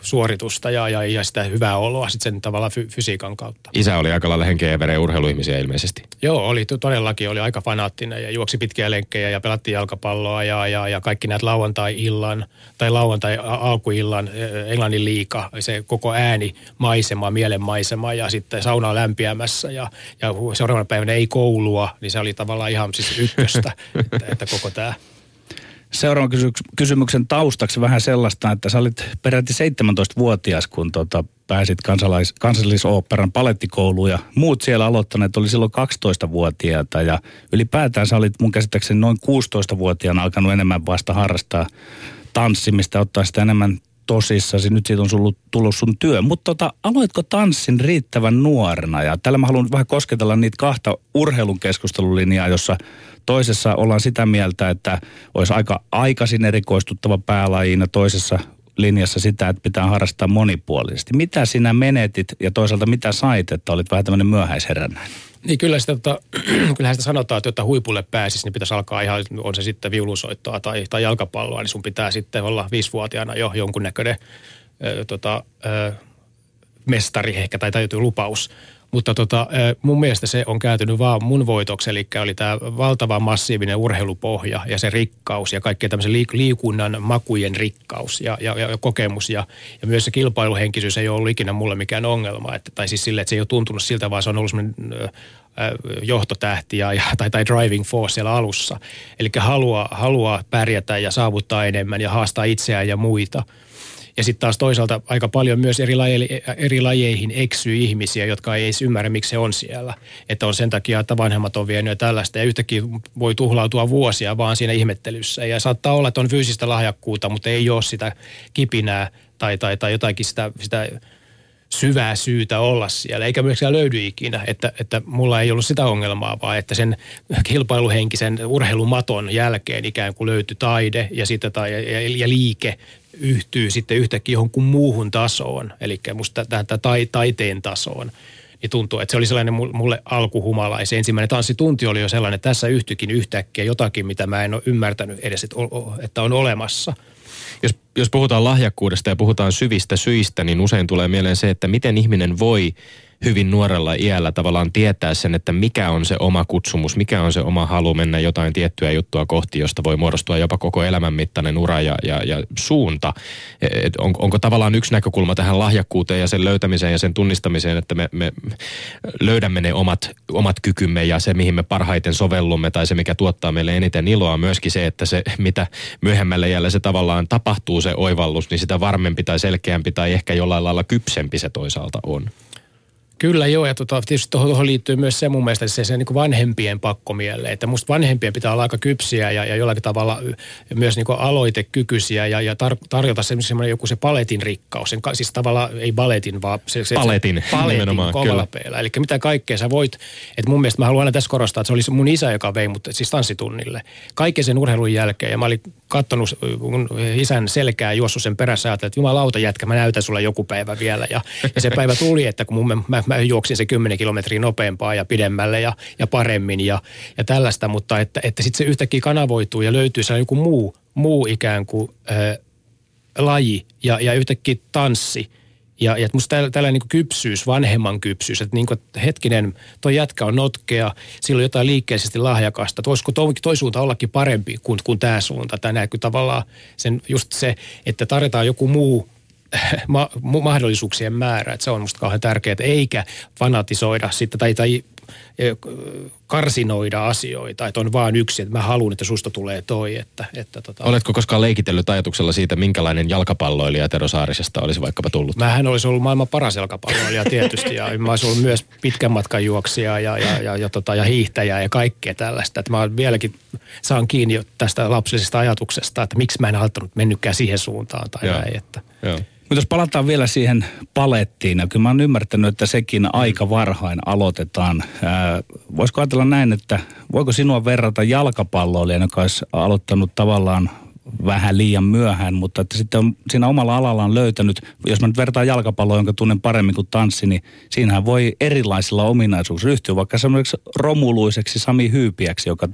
suoritusta ja sitä hyvää oloa sitten sen tavallaan fysiikan kautta. Isä oli aika lailla henkeä ja veren urheiluihmisiä ilmeisesti. Joo, oli todellakin, oli aika fanaattinen ja juoksi pitkiä lenkkejä ja pelattiin jalkapalloa ja kaikki näitä lauantai-illan tai lauantai-alkuillan Englannin liiga, se koko ääni, maisema, mielen maisema ja sitten saunaa lämpiämässä ja seuraavana päivänä ei koulua, niin se oli tavallaan ihan siis ykköstä, että koko tämä. Seuraavan kysymyksen taustaksi vähän sellaista, että sä olit peräti 17-vuotias, kun pääsit kansallisoopperan palettikouluun ja muut siellä aloittaneet oli silloin 12-vuotiaita ja ylipäätään sä olit mun käsittääkseni noin 16-vuotiaana alkanut enemmän vasta harrastaa tanssimista, ottaa sitä enemmän tosissasi. Nyt siitä on tullut sun työ, mutta aloitko tanssin riittävän nuorena? Ja täällä mä haluan vähän kosketella niitä kahta urheilun keskustelulinjaa, jossa toisessa ollaan sitä mieltä, että olisi aika aikaisin erikoistuttava päälajiin ja toisessa linjassa sitä, että pitää harrastaa monipuolisesti. Mitä sinä menetit ja toisaalta mitä sait, että olit vähän tämmöinen myöhäisherännäinen? Niin kyllä sitä, kyllähän sitä sanotaan, että jotta huipulle pääsisi, niin pitäisi alkaa ihan, on se sitten viulusoittoa tai jalkapalloa, niin sun pitää sitten olla 5-vuotiaana jo jonkunnäköinen mestari ehkä tai täytyy lupaus. Mutta mun mielestä se on kääntynyt vaan mun voitoksi, eli oli tämä valtava massiivinen urheilupohja ja se rikkaus ja kaikkea tämmöisen liikunnan makujen rikkaus ja kokemus. Ja myös se kilpailuhenkisyys ei ole ollut ikinä mulle mikään ongelma, tai siis silleen, että se ei ole tuntunut siltä, vaan se on ollut semmoinen johtotähti tai driving force siellä alussa. Eli haluaa pärjätä ja saavuttaa enemmän ja haastaa itseään ja muita. Ja sitten taas toisaalta aika paljon myös eri lajeihin eksyy ihmisiä, jotka ei edes ymmärrä, miksi se on siellä. Että on sen takia, että vanhemmat on vienyt ja tällaista. Ja yhtäkkiä voi tuhlautua vuosia vaan siinä ihmettelyssä. Ja saattaa olla, että on fyysistä lahjakkuutta, mutta ei ole sitä kipinää tai jotakin sitä syvää syytä olla siellä. Eikä myöskään löydy ikinä, että mulla ei ollut sitä ongelmaa, vaan että sen kilpailuhenkisen urheilumaton jälkeen ikään kuin löytyi taide ja, ja liike yhtyy sitten yhtäkkiä johonkin muuhun tasoon, eli musta taiteen tasoon, niin tuntuu, että se oli sellainen mulle alkuhumala. Ja se ensimmäinen tanssitunti oli jo sellainen, että tässä yhtyikin yhtäkkiä jotakin, mitä mä en ole ymmärtänyt edes, että on olemassa. Jos puhutaan lahjakkuudesta ja puhutaan syvistä syistä, niin usein tulee mieleen se, että miten ihminen voi hyvin nuorella iällä tavallaan tietää sen, että mikä on se oma kutsumus, mikä on se oma halu mennä jotain tiettyä juttua kohti, josta voi muodostua jopa koko elämän mittainen ura ja suunta. Onko tavallaan yksi näkökulma tähän lahjakkuuteen ja sen löytämiseen ja sen tunnistamiseen, että me löydämme ne omat kykymme ja se, mihin me parhaiten sovellumme tai se, mikä tuottaa meille eniten iloa, myöskin se, että se, mitä myöhemmällä iällä se tavallaan tapahtuu se oivallus, niin sitä varmempi tai selkeämpi tai ehkä jollain lailla kypsempi se toisaalta on. Kyllä joo, ja tietysti tuohon liittyy myös se mun mielestä se niin kuin vanhempien pakkomielle, että musta vanhempien pitää olla aika kypsiä ja jollakin tavalla myös niin kuin aloitekykyisiä ja tarjota semmoinen joku se paletin rikkaus, siis tavallaan ei baletin, vaan paletin kovalapeilla. Eli mitä kaikkea sä voit, että mun mielestä mä haluan aina tässä korostaa, että se oli mun isä, joka vei mut siis tanssitunnille kaiken sen urheilun jälkeen ja mä olin kattonut mun isän selkää, juossut sen perässä ja ajattelin, että jumalauta jätkä, mä näytän sulle joku päivä vielä ja se päivä tuli, että kun mä juoksin se 10 kilometriä nopeampaa ja pidemmälle ja paremmin ja tällaista, mutta että sitten se yhtäkkiä kanavoituu ja löytyy sellainen joku muu ikään kuin laji ja yhtäkkiä tanssi. Ja musta tällainen niin kuin kypsyys, vanhemman kypsyys, että niin kuin, hetkinen, toi jätkä on notkea, sillä on jotain liikkeellisesti lahjakasta. Voisiko toi suunta ollakin parempi kuin tämä suunta? Tämä näkyy tavallaan just se, että tarjotaan joku muu mahdollisuuksien määrä, että se on musta kauhean tärkeää, eikä fanatisoida sitten tai karsinoida asioita, että on vaan yksi, että mä haluan, että susta tulee toi. Oletko koskaan leikitellyt ajatuksella siitä, minkälainen jalkapalloilija Tero Saarisesta olisi vaikkapa tullut? Mähän olisi ollut maailman paras jalkapalloilija tietysti, ja mä olisin ollut myös pitkän matkan juoksija ja hiihtäjä ja kaikkea tällaista. Että mä vieläkin saan kiinni tästä lapsellisesta ajatuksesta, että miksi mä en haluttanut mennytkään siihen suuntaan tai näin. Että. Mutta jos palataan vielä siihen palettiin, ja kyllä mä oon ymmärtänyt, että sekin aika varhain aloitetaan. Voisiko ajatella näin, että voiko sinua verrata jalkapalloilijan, joka olisi aloittanut tavallaan vähän liian myöhään, mutta että sitten on siinä omalla alallaan löytänyt, jos mä nyt vertaan jalkapalloa, jonka tunnen paremmin kuin tanssi, niin siinähän voi erilaisilla ominaisuuksilla ryhtyä, vaikka semmoiseksi romuluiseksi Sami Hyypiäksi, joka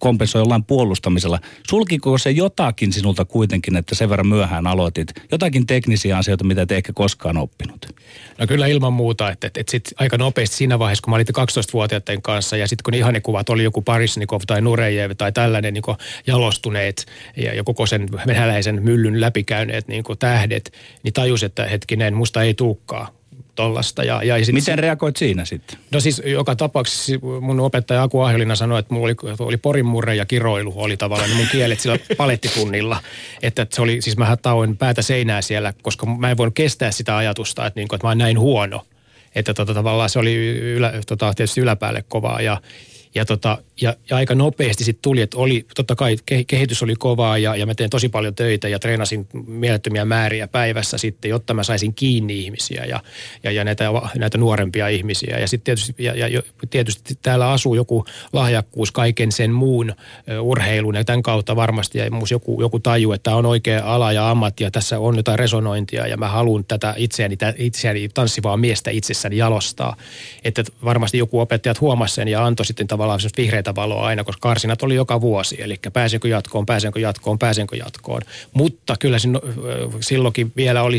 kompensoi jollain puolustamisella. Sulkiko se jotakin sinulta kuitenkin, että sen verran myöhään aloitit? Jotakin teknisiä asioita, mitä et ehkä koskaan oppinut? No kyllä ilman muuta, että sitten aika nopeasti siinä vaiheessa, kun mä olin 12-vuotiaiden kanssa ja sitten kun ihan ne kuvat oli joku Parisnikov tai Nurejev tai tällainen niin jalostuneet ja joku sen venäläisen myllyn läpikäyneet niin tähdet, niin tajus, että hetkinen, musta ei tulekaan. Miten reagoit siinä sitten? No siis joka tapauksessa mun opettaja Aaku Ahjolina sanoi, että mulla oli porinmurre ja kiroilu oli tavallaan mun kielet sillä palettitunnilla. Että se oli, siis mä tauin päätä seinää siellä, koska mä en voinut kestää sitä ajatusta, että, niin kuin, että mä oon näin huono. Että tavallaan se oli tietysti yläpäälle kovaa ja aika nopeasti sitten tuli, että oli, totta kai kehitys oli kovaa ja mä tein tosi paljon töitä ja treenasin mielettömiä määriä päivässä sitten, jotta mä saisin kiinni ihmisiä ja näitä nuorempia ihmisiä. Ja sitten tietysti täällä asuu joku lahjakkuus kaiken sen muun urheilun ja tämän kautta varmasti ja musta joku taju, että tämä on oikea ala ja ammatti ja tässä on jotain resonointia ja mä haluan tätä itseäni tanssivaa miestä itsessäni jalostaa. Että varmasti joku opettajat huomasi sen ja antoi sitten tavallaan vihreitä valoa aina, koska karsinat oli joka vuosi. Eli pääsenkö jatkoon. Mutta kyllä silloinkin vielä oli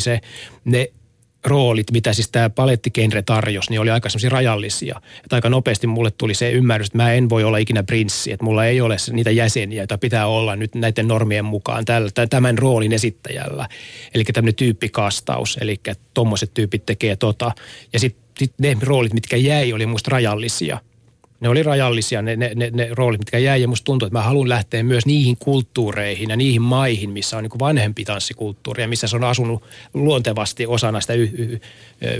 ne roolit, mitä siis tämä palettigenre tarjosi, niin oli aika semmoisia rajallisia. Että aika nopeasti mulle tuli se ymmärrys, että mä en voi olla ikinä prinssi, että mulla ei ole niitä jäseniä, joita pitää olla nyt näiden normien mukaan tämän roolin esittäjällä. Eli tämmöinen tyyppikastaus, eli tommoset tyypit tekee tota. Ja sitten ne roolit, mitkä jäi, oli musta rajallisia. Ne oli rajallisia, ne roolit, mitkä jäi, ja musta tuntuu, että mä haluan lähteä myös niihin kulttuureihin ja niihin maihin, missä on niin kuin vanhempi tanssikulttuuri ja missä se on asunut luontevasti osana sitä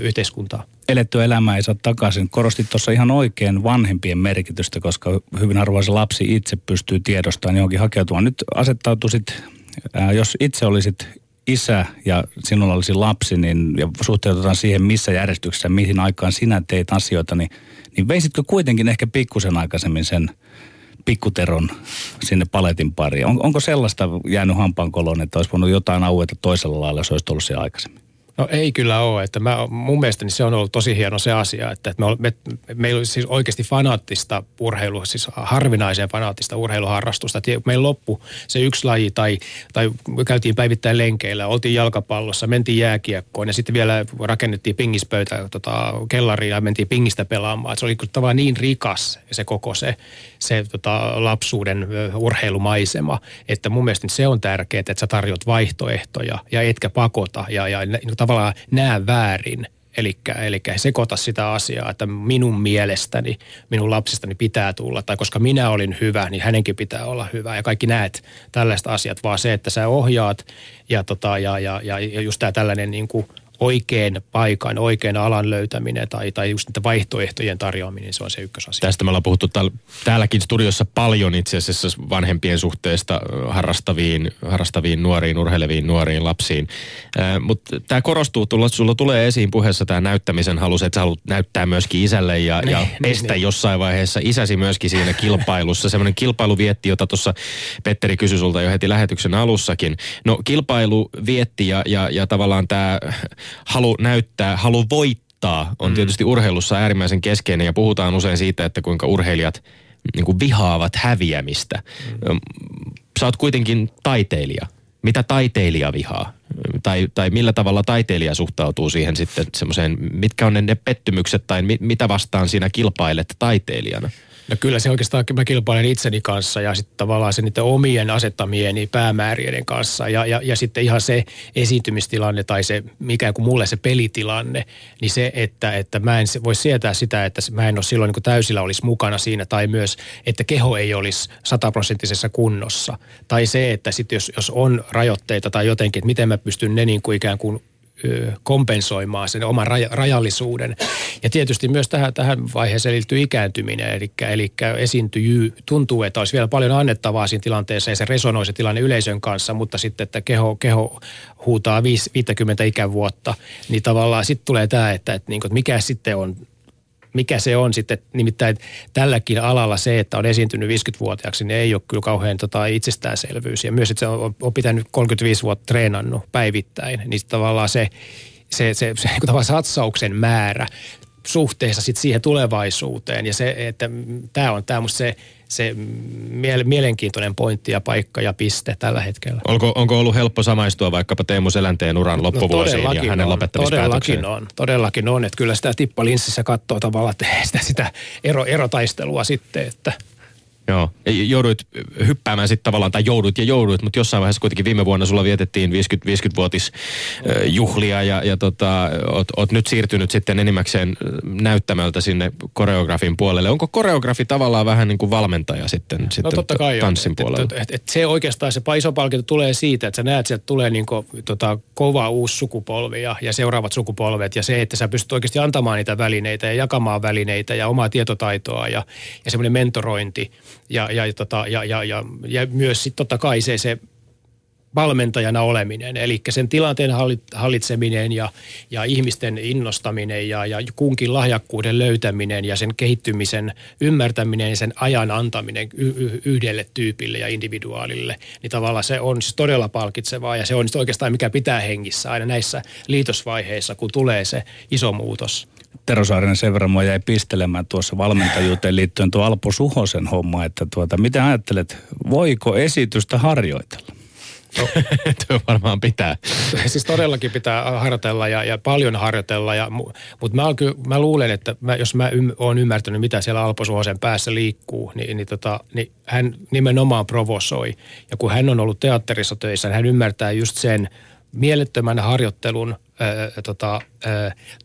yhteiskuntaa. Elettyä elämää ei saa takaisin. Korostit tuossa ihan oikein vanhempien merkitystä, koska hyvin harvoin se lapsi itse pystyy tiedostamaan johonkin hakeutumaan. Nyt asettautuisit, jos itse olisit isä ja sinulla olisi lapsi, niin ja suhteutetaan siihen, missä järjestyksessä, mihin aikaan sinä teit asioita, niin veisitkö kuitenkin ehkä pikkusen aikaisemmin sen pikkuteron sinne paletin pariin? Onko sellaista jäänyt hampaankoloon, että olisi voinut jotain aueta toisella lailla, jos olisi ollut se aikaisemmin? No ei kyllä ole. Että mun mielestäni se on ollut tosi hieno se asia, että meillä on siis oikeasti fanaattista urheilua, siis harvinaisen fanaattista urheiluharrastusta. Meillä loppui se yksi laji tai käytiin päivittäin lenkeillä, oltiin jalkapallossa, mentiin jääkiekkoon ja sitten vielä rakennettiin pingispöytä kellariin ja mentiin pingistä pelaamaan. Et se oli tavallaan niin rikas se koko se lapsuuden urheilumaisema, että mun mielestäni se on tärkeää, että sä tarjot vaihtoehtoja ja etkä pakota ja tavallaan näe väärin, eli sekoita sitä asiaa, että minun mielestäni, minun lapsistani pitää tulla, tai koska minä olin hyvä, niin hänenkin pitää olla hyvä, ja kaikki näet tällaiset asiat, vaan se, että sä ohjaat, ja just tämä tällainen niin kuin oikean paikan, oikean alan löytäminen tai just niitä vaihtoehtojen tarjoaminen, se on se ykkösasia. Tästä me ollaan puhuttu täälläkin studiossa paljon itse asiassa vanhempien suhteesta harrastaviin nuoriin, urheileviin nuoriin lapsiin. Mutta tämä korostuu, sulla tulee esiin puheessa tämä näyttämisen halus, että sä haluat näyttää myöskin isälle ja jossain vaiheessa isäsi myöskin siinä kilpailussa. Semmoinen kilpailuvietti, jota tuossa Petteri kysyi sulta jo heti lähetyksen alussakin. No kilpailuvietti ja tavallaan tämä halu näyttää, halu voittaa on tietysti urheilussa äärimmäisen keskeinen ja puhutaan usein siitä, että kuinka urheilijat niin kuin vihaavat häviämistä. Sä oot kuitenkin taiteilija. Mitä taiteilija vihaa? Tai millä tavalla taiteilija suhtautuu siihen sitten semmoiseen, mitkä on ne pettymykset tai mitä vastaan siinä kilpailet taiteilijana? No kyllä se oikeastaan, mä kilpailen itseni kanssa ja sitten tavallaan se niiden omien asettamieni päämääriiden kanssa ja sitten ihan se esiintymistilanne tai se, mikä kuin mulle se pelitilanne, niin se, että mä en voi sietää sitä, että mä en ole silloin niin kuin täysillä olisi mukana siinä tai myös, että keho ei olisi 100-prosenttisessa kunnossa. Tai se, että sitten jos on rajoitteita tai jotenkin, että miten mä pystyn ne niin kuin ikään kuin kompensoimaan sen oman rajallisuuden. Ja tietysti myös tähän vaiheeseen liittyy ikääntyminen, eli esiintyjyys tuntuu, että olisi vielä paljon annettavaa siinä tilanteessa ja se resonoi se tilanne yleisön kanssa, mutta sitten, että keho huutaa 50 ikävuotta, niin tavallaan sitten tulee tämä, että mikä sitten on, mikä se on sitten, nimittäin tälläkin alalla se, että on esiintynyt 50-vuotiaaksi, niin ei ole kyllä kauhean itsestäänselvyys. Ja myös, että se on pitänyt 35 vuotta treenannut päivittäin, niin tavallaan se tavallaan satsauksen määrä suhteessa sitten siihen tulevaisuuteen. Ja se, että tämä on musta se se mielenkiintoinen pointti ja paikka ja piste tällä hetkellä. Onko ollut helppo samaistua vaikkapa Teemu Selänteen uran loppuvuosiin ja hänen lopettamispäätökseen? Todellakin on. Että kyllä sitä tippalinssissä katsoo tavallaan sitä erotaistelua sitten, että... Joo, jouduit hyppäämään sitten tavallaan, tai jouduit, mutta jossain vaiheessa kuitenkin viime vuonna sulla vietettiin 50-vuotisjuhlia ja oot nyt siirtynyt sitten enimmäkseen näyttämältä sinne koreografin puolelle. Onko koreografi tavallaan vähän niin kuin valmentaja sitten totta kai tanssin puolella? Se oikeastaan, se iso palkinto tulee siitä, että sä näet, että sieltä tulee niin kuin, kova uusi sukupolvi ja seuraavat sukupolvet ja se, että sä pystyt oikeasti antamaan niitä välineitä ja jakamaan välineitä ja omaa tietotaitoa ja semmoinen mentorointi. Ja myös sitten totta kai se valmentajana oleminen, eli sen tilanteen hallitseminen ja ihmisten innostaminen ja kunkin lahjakkuuden löytäminen ja sen kehittymisen ymmärtäminen ja sen ajan antaminen yhdelle tyypille ja individuaalille, niin tavallaan se on siis todella palkitsevaa ja se on oikeastaan mikä pitää hengissä aina näissä liitosvaiheissa, kun tulee se iso muutos. Tero Saarinen sen verran mua jäi pistelemään tuossa valmentajuuteen liittyen tuo Alpo Suhosen homma, että miten ajattelet, voiko esitystä harjoitella? No, tuo varmaan pitää. Siis todellakin pitää harjoitella ja paljon harjoitella, mutta mä luulen, että jos mä oon ymmärtänyt, mitä siellä Alpo Suhosen päässä liikkuu, niin hän nimenomaan provosoi. Ja kun hän on ollut teatterissa töissä, niin hän ymmärtää just sen mielettömän harjoittelun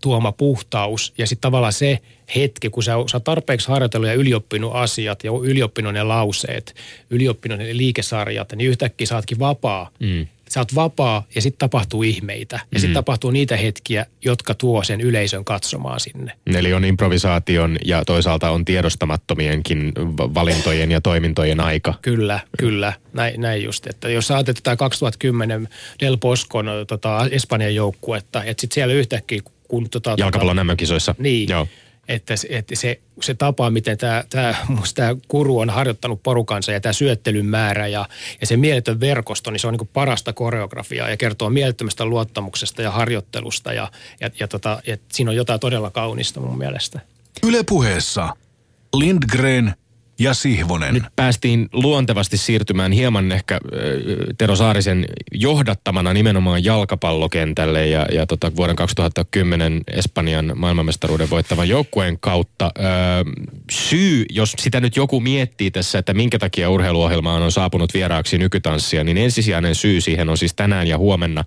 tuoma puhtaus ja sitten tavallaan se hetki, kun sä tarpeeksi harjoitellut ja ylioppinut asiat ja ylioppinut ne lauseet, ylioppinut ne liikesarjat, niin yhtäkkiä sä ootkin vapaa. Sä oot vapaa ja sitten tapahtuu ihmeitä. Ja sitten tapahtuu niitä hetkiä, jotka tuo sen yleisön katsomaan sinne. Eli on improvisaation ja toisaalta on tiedostamattomienkin valintojen ja toimintojen aika. Kyllä. Näin just. Että jos sä ajattelet tätä 2010 Del Boscon Espanjan joukkuetta, että sitten siellä yhtäkkiä kun... jalkapallon MM-kisoissa. Niin. Joo. Että se tapa, miten tämä guru on harjoittanut porukansa ja tämä syöttelyn määrä ja se mieletön verkosto, niin se on niin kuin parasta koreografiaa ja kertoo mielettömästä luottamuksesta ja harjoittelusta. Ja siinä on jotain todella kaunista mun mielestä. Yle Puheessa Lindgren ja Sihvonen. Nyt päästiin luontevasti siirtymään hieman ehkä Tero Saarisen johdattamana nimenomaan jalkapallokentälle ja vuoden 2010 Espanjan maailmanmestaruuden voittavan joukkueen kautta. Syy, jos sitä nyt joku miettii tässä, että minkä takia urheiluohjelmaan on saapunut vieraaksi nykytanssia, niin ensisijainen syy siihen on siis tänään ja huomenna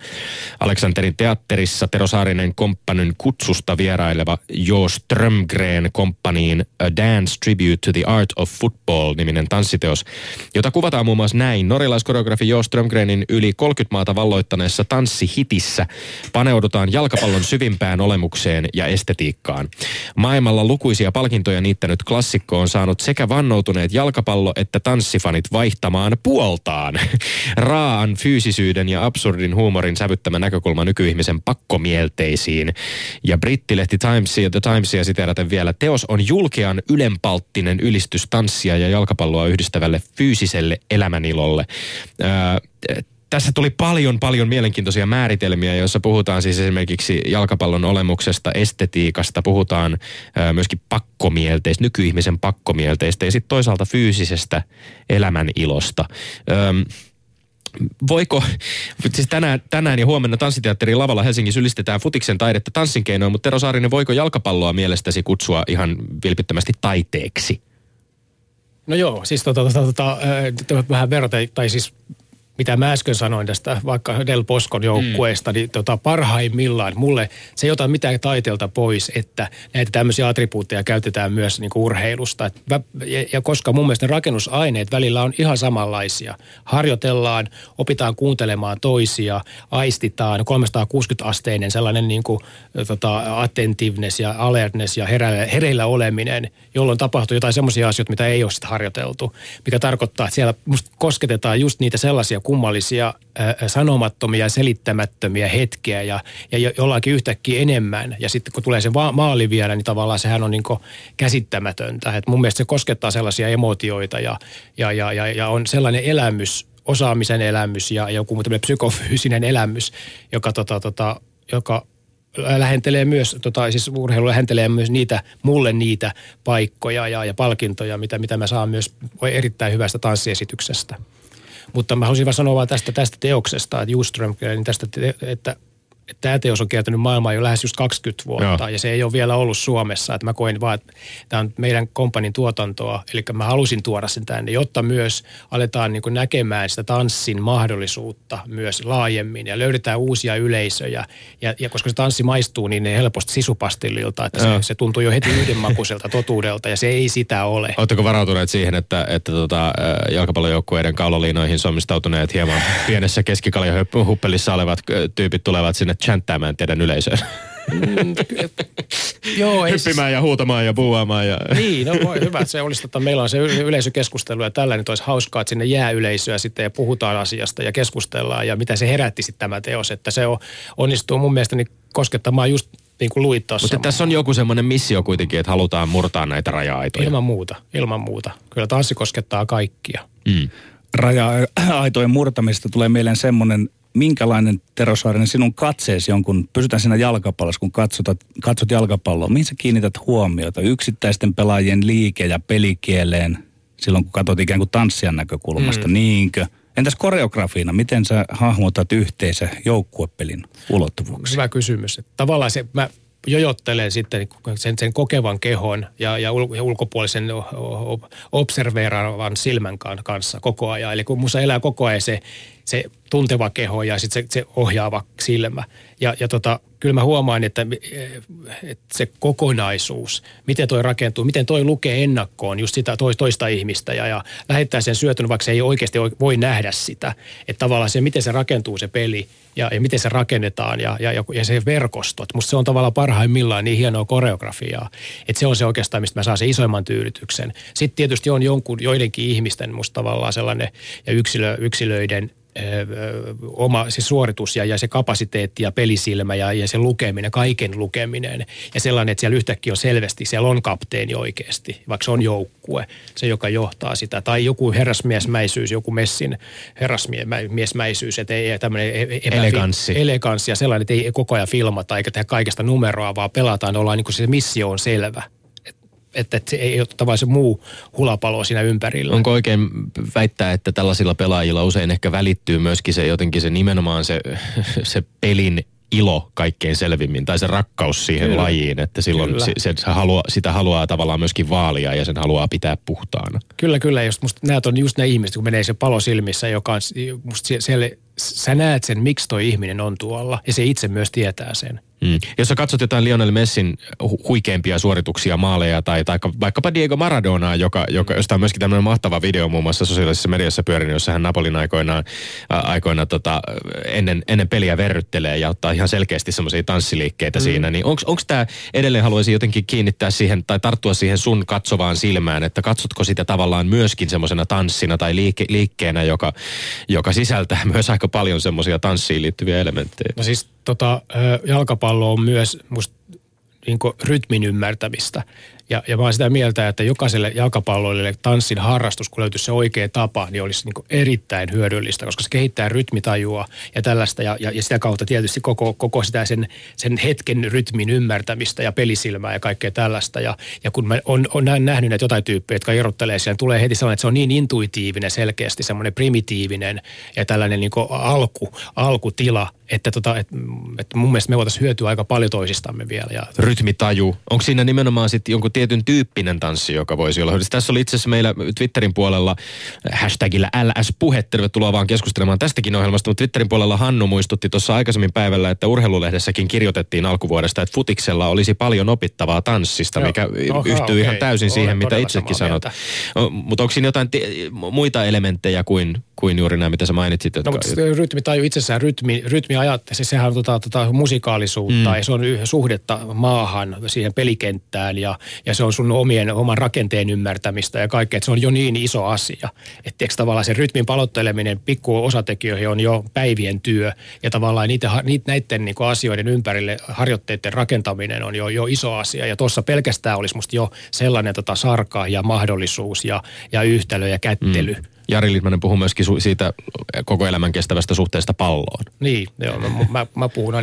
Aleksanterin teatterissa Tero Saarinen komppanin kutsusta vieraileva Jo Strømgren kompaniin A Dance Tribute to the Art of Football-niminen tanssiteos, jota kuvataan muun muassa näin. Norjalaiskoreografi Jo Strømgrenin yli 30 maata valloittaneessa tanssihitissä paneudutaan jalkapallon syvimpään olemukseen ja estetiikkaan. Maailmalla lukuisia palkintoja niittänyt klassikko on saanut sekä vannoutuneet jalkapallo- että tanssifanit vaihtamaan puoltaan. Raaan fyysisyyden ja absurdin huumorin sävyttämä näkökulma nykyihmisen pakkomielteisiin. Ja brittilehti The Timesia siteeraten vielä, teos on julkean ylenpalttinen ylistys tanssia ja jalkapalloa yhdistävälle fyysiselle elämänilolle. Tässä tuli paljon mielenkiintoisia määritelmiä, joissa puhutaan siis esimerkiksi jalkapallon olemuksesta, estetiikasta, puhutaan myöskin pakkomielteistä, nykyihmisen pakkomielteistä ja sitten toisaalta fyysisestä elämänilosta. Voiko, siis tänään ja huomenna Tanssiteatterin lavalla Helsingissä ylistetään futiksen taidetta tanssinkeinoin, mutta Tero Saarinen, voiko jalkapalloa mielestäsi kutsua ihan vilpittömästi taiteeksi? No joo, siis vähän verraten, tai siis mitä mä äsken sanoin tästä vaikka Del Boscon joukkueesta, niin parhaimmillaan mulle se ei jota mitään taiteelta pois, että näitä tämmöisiä attribuutteja käytetään myös niin kuin urheilusta. Ja koska mun mielestä ne rakennusaineet välillä on ihan samanlaisia. Harjoitellaan, opitaan kuuntelemaan toisia, aistitaan 360-asteinen sellainen niin kuin, attentiveness ja alertness ja hereillä oleminen, jolloin tapahtuu jotain semmoisia asioita, mitä ei ole sitten harjoiteltu. Mikä tarkoittaa, että siellä musta kosketetaan just niitä sellaisia kummallisia sanomattomia, selittämättömiä hetkiä ja jollakin yhtäkkiä enemmän. Ja sitten kun tulee se maali vielä, niin tavallaan sehän on niin kuin käsittämätöntä. Et mun mielestä se koskettaa sellaisia emootioita ja on sellainen elämys, osaamisen elämys ja joku tämmöinen psykofyysinen elämys, joka lähentelee myös, siis urheilu lähentelee myös mulle niitä paikkoja ja palkintoja, mitä mä saan myös erittäin hyvästä tanssiesityksestä. Mutta mä haluaisin vaan sanoa vaan tästä teoksesta, että Jo Strømgren, että tämä teos on kiertänyt maailmaa jo lähes just 20 vuotta, ja se ei ole vielä ollut Suomessa. Että mä koin vaan, että tämä on meidän kompanin tuotantoa, eli mä halusin tuoda sen tänne, jotta myös aletaan niin kuin näkemään sitä tanssin mahdollisuutta myös laajemmin, ja löydetään uusia yleisöjä. Ja koska se tanssi maistuu niin helposti sisupastillilta, että se tuntuu jo heti yhdenmakuiselta totuudelta, ja se ei sitä ole. Oletteko varautuneet siihen, että jalkapallojoukkueiden kaulaliinoihin somistautuneet hieman pienessä keskikaljahuppelissa olevat tyypit tulevat sinne chanttaamaan teidän yleisöön? Joo, hyppimään ja huutamaan ja buuaamaan. Ja niin, no voi hyvä, että se olisi, että meillä on se yleisökeskustelu ja tällainen, että olisi hauskaa, että sinne jää yleisöä sitten ja puhutaan asiasta ja keskustellaan ja mitä se herätti sitten tämä teos, että se onnistuu mun mielestäni koskettamaan just niin kuin luit tuossa. Mutta tässä on joku semmoinen missio kuitenkin, että halutaan murtaa näitä raja-aitoja. Ilman muuta. Kyllä tanssi koskettaa kaikkia. Mm. Raja-aitojen murtamista tulee mieleen semmoinen. Minkälainen, Tero Saarinen, sinun katseesi on, kun pysytään siinä jalkapallossa, kun katsot jalkapalloa? Mihin sä kiinnität huomiota? Yksittäisten pelaajien liike- ja pelikieleen silloin, kun katsot ikään kuin tanssijan näkökulmasta, niinkö? Entäs koreografiina? Miten sä hahmotat yhteisen joukkuepelin ulottuvuuksia? Hyvä kysymys. Tavallaan se, mä jojottelen sitten sen kokevan kehon ja ulkopuolisen observeeraavan silmän kanssa koko ajan. Eli kun minussa elää koko ajan se tunteva keho ja sitten se ohjaava silmä. Ja kyllä mä huomaan, että se kokonaisuus, miten toi rakentuu, miten toi lukee ennakkoon just sitä toista ihmistä ja lähettää sen syötön, vaikka se ei oikeasti voi nähdä sitä. Että tavallaan se, miten se rakentuu se peli ja miten se rakennetaan ja se verkostot. Musta se on tavallaan parhaimmillaan niin hienoa koreografiaa. Että se on se oikeastaan, mistä mä saan sen isoimman tyydytyksen. Sitten tietysti on joidenkin ihmisten musta tavallaan sellainen ja yksilöiden oma se suoritus ja se kapasiteetti ja pelisilmä ja se lukeminen, kaiken lukeminen. Ja sellainen, että siellä yhtäkkiä on selvästi, siellä on kapteeni oikeasti, vaikka se on joukkue, se joka johtaa sitä. Tai joku herrasmiesmäisyys, joku Messin herrasmiesmäisyys, että ei tämmöinen eleganssi ja sellainen, että ei koko ajan filmata eikä tehdä kaikesta numeroa, vaan pelataan, ollaan niin kuin se missio on selvä. Että ei ole tavallaan se muu hulapalo siinä ympärillä. Onko oikein väittää, että tällaisilla pelaajilla usein ehkä välittyy myöskin se jotenkin se nimenomaan se pelin ilo kaikkein selvimmin, tai se rakkaus siihen lajiin, että silloin sitä haluaa tavallaan myöskin vaalia ja sen haluaa pitää puhtaana. Kyllä, jos musta näet on just ne ihmiset, kun menee se palo silmissä, joka on, musta siellä sä näet sen, miksi toi ihminen on tuolla, ja se itse myös tietää sen. Mm. Jos sä katsot jotain Lionel Messin huikeimpia suorituksia, maaleja tai vaikkapa Diego Maradonaa, josta on myöskin tämmöinen mahtava video muun muassa sosiaalisessa mediassa pyörinyt, jossa hän Napolin aikoina ennen peliä verryttelee ja ottaa ihan selkeästi semmoisia tanssiliikkeitä siinä. Niin onko tämä edelleen, haluaisin jotenkin kiinnittää siihen tai tarttua siihen sun katsovaan silmään, että katsotko sitä tavallaan myöskin semmoisena tanssina tai liikkeenä, joka sisältää myös aika paljon semmoisia tanssiin liittyviä elementtejä? No siis jalkapallo on myös musta niin kuin rytmin ymmärtämistä. Ja mä oon sitä mieltä, että jokaiselle jalkapalloille tanssin harrastus, kun löytyisi se oikea tapa, niin olisi niin kuin erittäin hyödyllistä, koska se kehittää rytmitajua ja tällaista. Ja sitä kautta tietysti koko sitä sen hetken rytmin ymmärtämistä ja pelisilmää ja kaikkea tällaista. Ja kun mä oon nähnyt näitä jotain tyyppejä, jotka irrottelee siellä, tulee heti sellainen, että se on niin intuitiivinen selkeästi, semmoinen primitiivinen ja tällainen niin kuin alkutila, että mun mielestä me voitaisiin hyötyä aika paljon toisistamme vielä. Rytmitaju. Onko siinä nimenomaan sitten jonkun tietyn tyyppinen tanssi, joka voisi olla? Tässä oli itse asiassa meillä Twitterin puolella hashtagillä LS-puhe. Tervetuloa vaan keskustelemaan tästäkin ohjelmasta, mutta Twitterin puolella Hannu muistutti tuossa aikaisemmin päivällä, että urheilulehdessäkin kirjoitettiin alkuvuodesta, että futiksella olisi paljon opittavaa tanssista, mikä yhtyy ihan täysin siihen, mitä itsekin sanot. Mutta onko siinä jotain muita elementtejä kuin juuri nämä, mitä sä mainitsit? No, mutta rytmitaju itsessään, rytmiajattelu, sehän on musikaalisuutta ja se on suhdetta maahan, siihen pelikenttään ja se on sun oman rakenteen ymmärtämistä ja kaikkea, että se on jo niin iso asia. Että eikö tavallaan se rytmin palotteleminen pikkuosatekijöihin on jo päivien työ ja tavallaan näiden niin kuin asioiden ympärille harjoitteiden rakentaminen on jo iso asia ja tuossa pelkästään olisi musta jo sellainen sarka ja mahdollisuus ja yhtälö ja kättely. Jari Litmanen puhui myöskin siitä koko elämän kestävästä suhteesta palloon. Niin, joo, mä puhun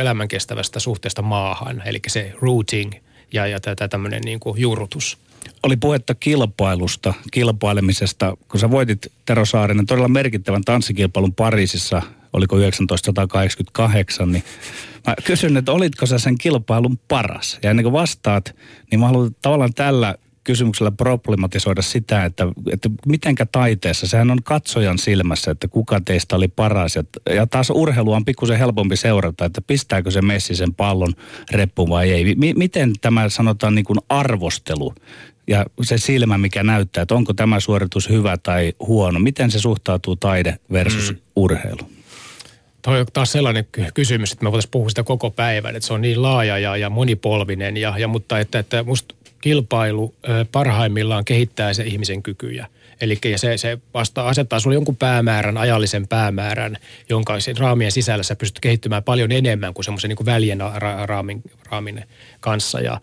elämän kestävästä suhteesta maahan, eli se rooting ja tämmöinen niin kuin juurrutus. Oli puhetta kilpailusta, kilpailemisesta, kun sä voitit, Tero Saarinen, todella merkittävän tanssikilpailun Pariisissa, oliko 1988, niin mä kysyn, että olitko sä sen kilpailun paras? Ja ennen kuin vastaat, niin mä haluan tavallaan tällä kysymyksellä problematisoida sitä, että mitenkä taiteessa, sehän on katsojan silmässä, että kuka teistä oli paras. Ja taas urheilua on pikkusen helpompi seurata, että pistääkö se Messi sen pallon reppuun vai ei. Miten tämä sanotaan niin kuin arvostelu ja se silmä, mikä näyttää, että onko tämä suoritus hyvä tai huono, miten se suhtautuu taide versus urheilu? Tämä on taas sellainen kysymys, että me voitaisiin puhua sitä koko päivän, että se on niin laaja ja monipolvinen, mutta että musta kilpailu parhaimmillaan kehittää se ihmisen kykyjä. Eli se vasta asettaa sulle jonkun päämäärän, ajallisen päämäärän, jonka sen raamien sisällä sä pystyt kehittymään paljon enemmän kuin semmoisen niin kuin väljen raamin kanssa. Ja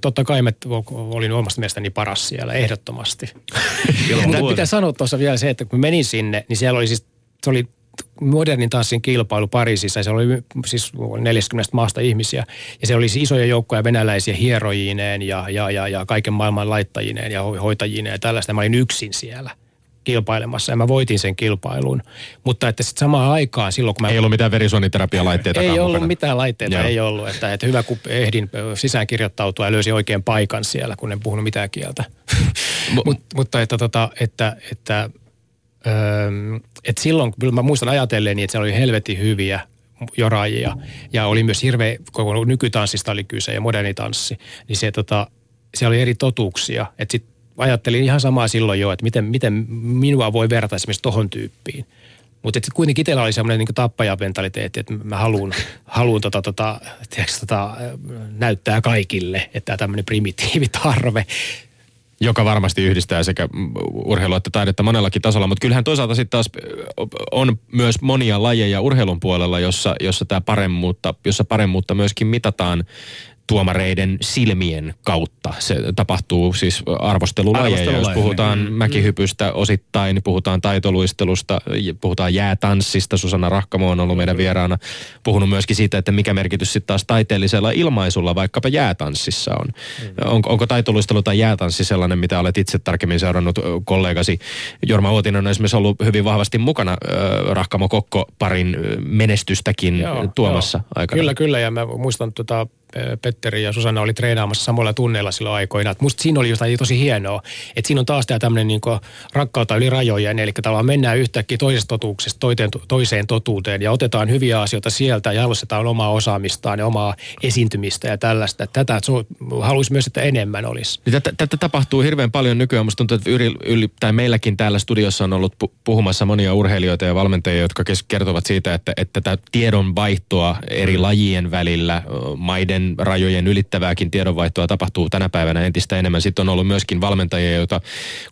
totta kai mä olin omasta mielestäni paras siellä, ehdottomasti. Pitää sanoa tuossa vielä se, että kun menin sinne, niin siellä oli siis, se oli modernin tanssin kilpailu Pariisissa, ja se oli siis 40 maasta ihmisiä, ja se oli siis isoja joukkoja venäläisiä hierojiineen ja kaiken maailman laittajineen ja hoitajineen ja tällaista. Mä olin yksin siellä kilpailemassa, ja mä voitin sen kilpailun. Mutta että sitten samaan aikaan silloin, kun mä... Ei ollut mitään verisuoniterapialaitteita. Ei ollut mukana. Mitään laitteita, Joo. Ei ollut. Että hyvä, kun ehdin sisäänkirjoittautua ja löysin oikean paikan siellä, kun en puhunut mitään kieltä. Mutta että silloin, kyllä mä muistan ajatelleeni, että siellä oli helvetin hyviä joraajia ja oli myös hirveä, koko nykytanssista oli kyse ja moderni tanssi, niin se siellä oli eri totuuksia, että sit ajattelin ihan samaa silloin jo, että miten minua voi verrata esimerkiksi tohon tyyppiin. Mutta kuitenkin itsellä oli semmoinen niin tappajaventaliteetti, että mä haluun näyttää kaikille, että tämmöinen primitiivi tarve. Joka varmasti yhdistää sekä urheilua että taidetta monellakin tasolla, mutta kyllähän toisaalta sitten taas on myös monia lajeja urheilun puolella, jossa paremmuutta myöskin mitataan tuomareiden silmien kautta. Se tapahtuu siis arvostelulajeja, jos puhutaan mäkihypystä osittain, puhutaan taitoluistelusta, puhutaan jäätanssista. Susanna Rahkamo on ollut meidän vieraana, puhunut myöskin siitä, että mikä merkitys sitten taas taiteellisella ilmaisulla vaikkapa jäätanssissa on. Onko taitoluistelu tai jäätanssi sellainen, mitä olet itse tarkemmin seurannut? Kollegasi Jorma Uotinen on esimerkiksi ollut hyvin vahvasti mukana Rahkamo-Kokko-parin menestystäkin tuomassa aikana. Kyllä, ja mä muistan Petteri ja Susanna oli treenaamassa samoilla tunneilla silloin aikoina. Et musta siinä oli jotain tosi hienoa. Että siinä on taas tämä tämmöinen niinku rakkautta yli rajojen. Eli tavallaan mennään yhtäkkiä toisesta totuuksesta toiseen totuuteen ja otetaan hyviä asioita sieltä ja jalostetaan omaa osaamistaan ja omaa esiintymistä ja tällaista. Tätä haluaisi myös, että enemmän olisi. Tätä tapahtuu hirveän paljon nykyään. Musta tuntuu, että meilläkin täällä studiossa on ollut puhumassa monia urheilijoita ja valmentajia, jotka kertovat siitä, että tätä tiedonvaihtoa eri lajien välillä, maiden rajojen ylittävääkin tiedonvaihtoa tapahtuu tänä päivänä entistä enemmän. Sitten on ollut myöskin valmentajia, joita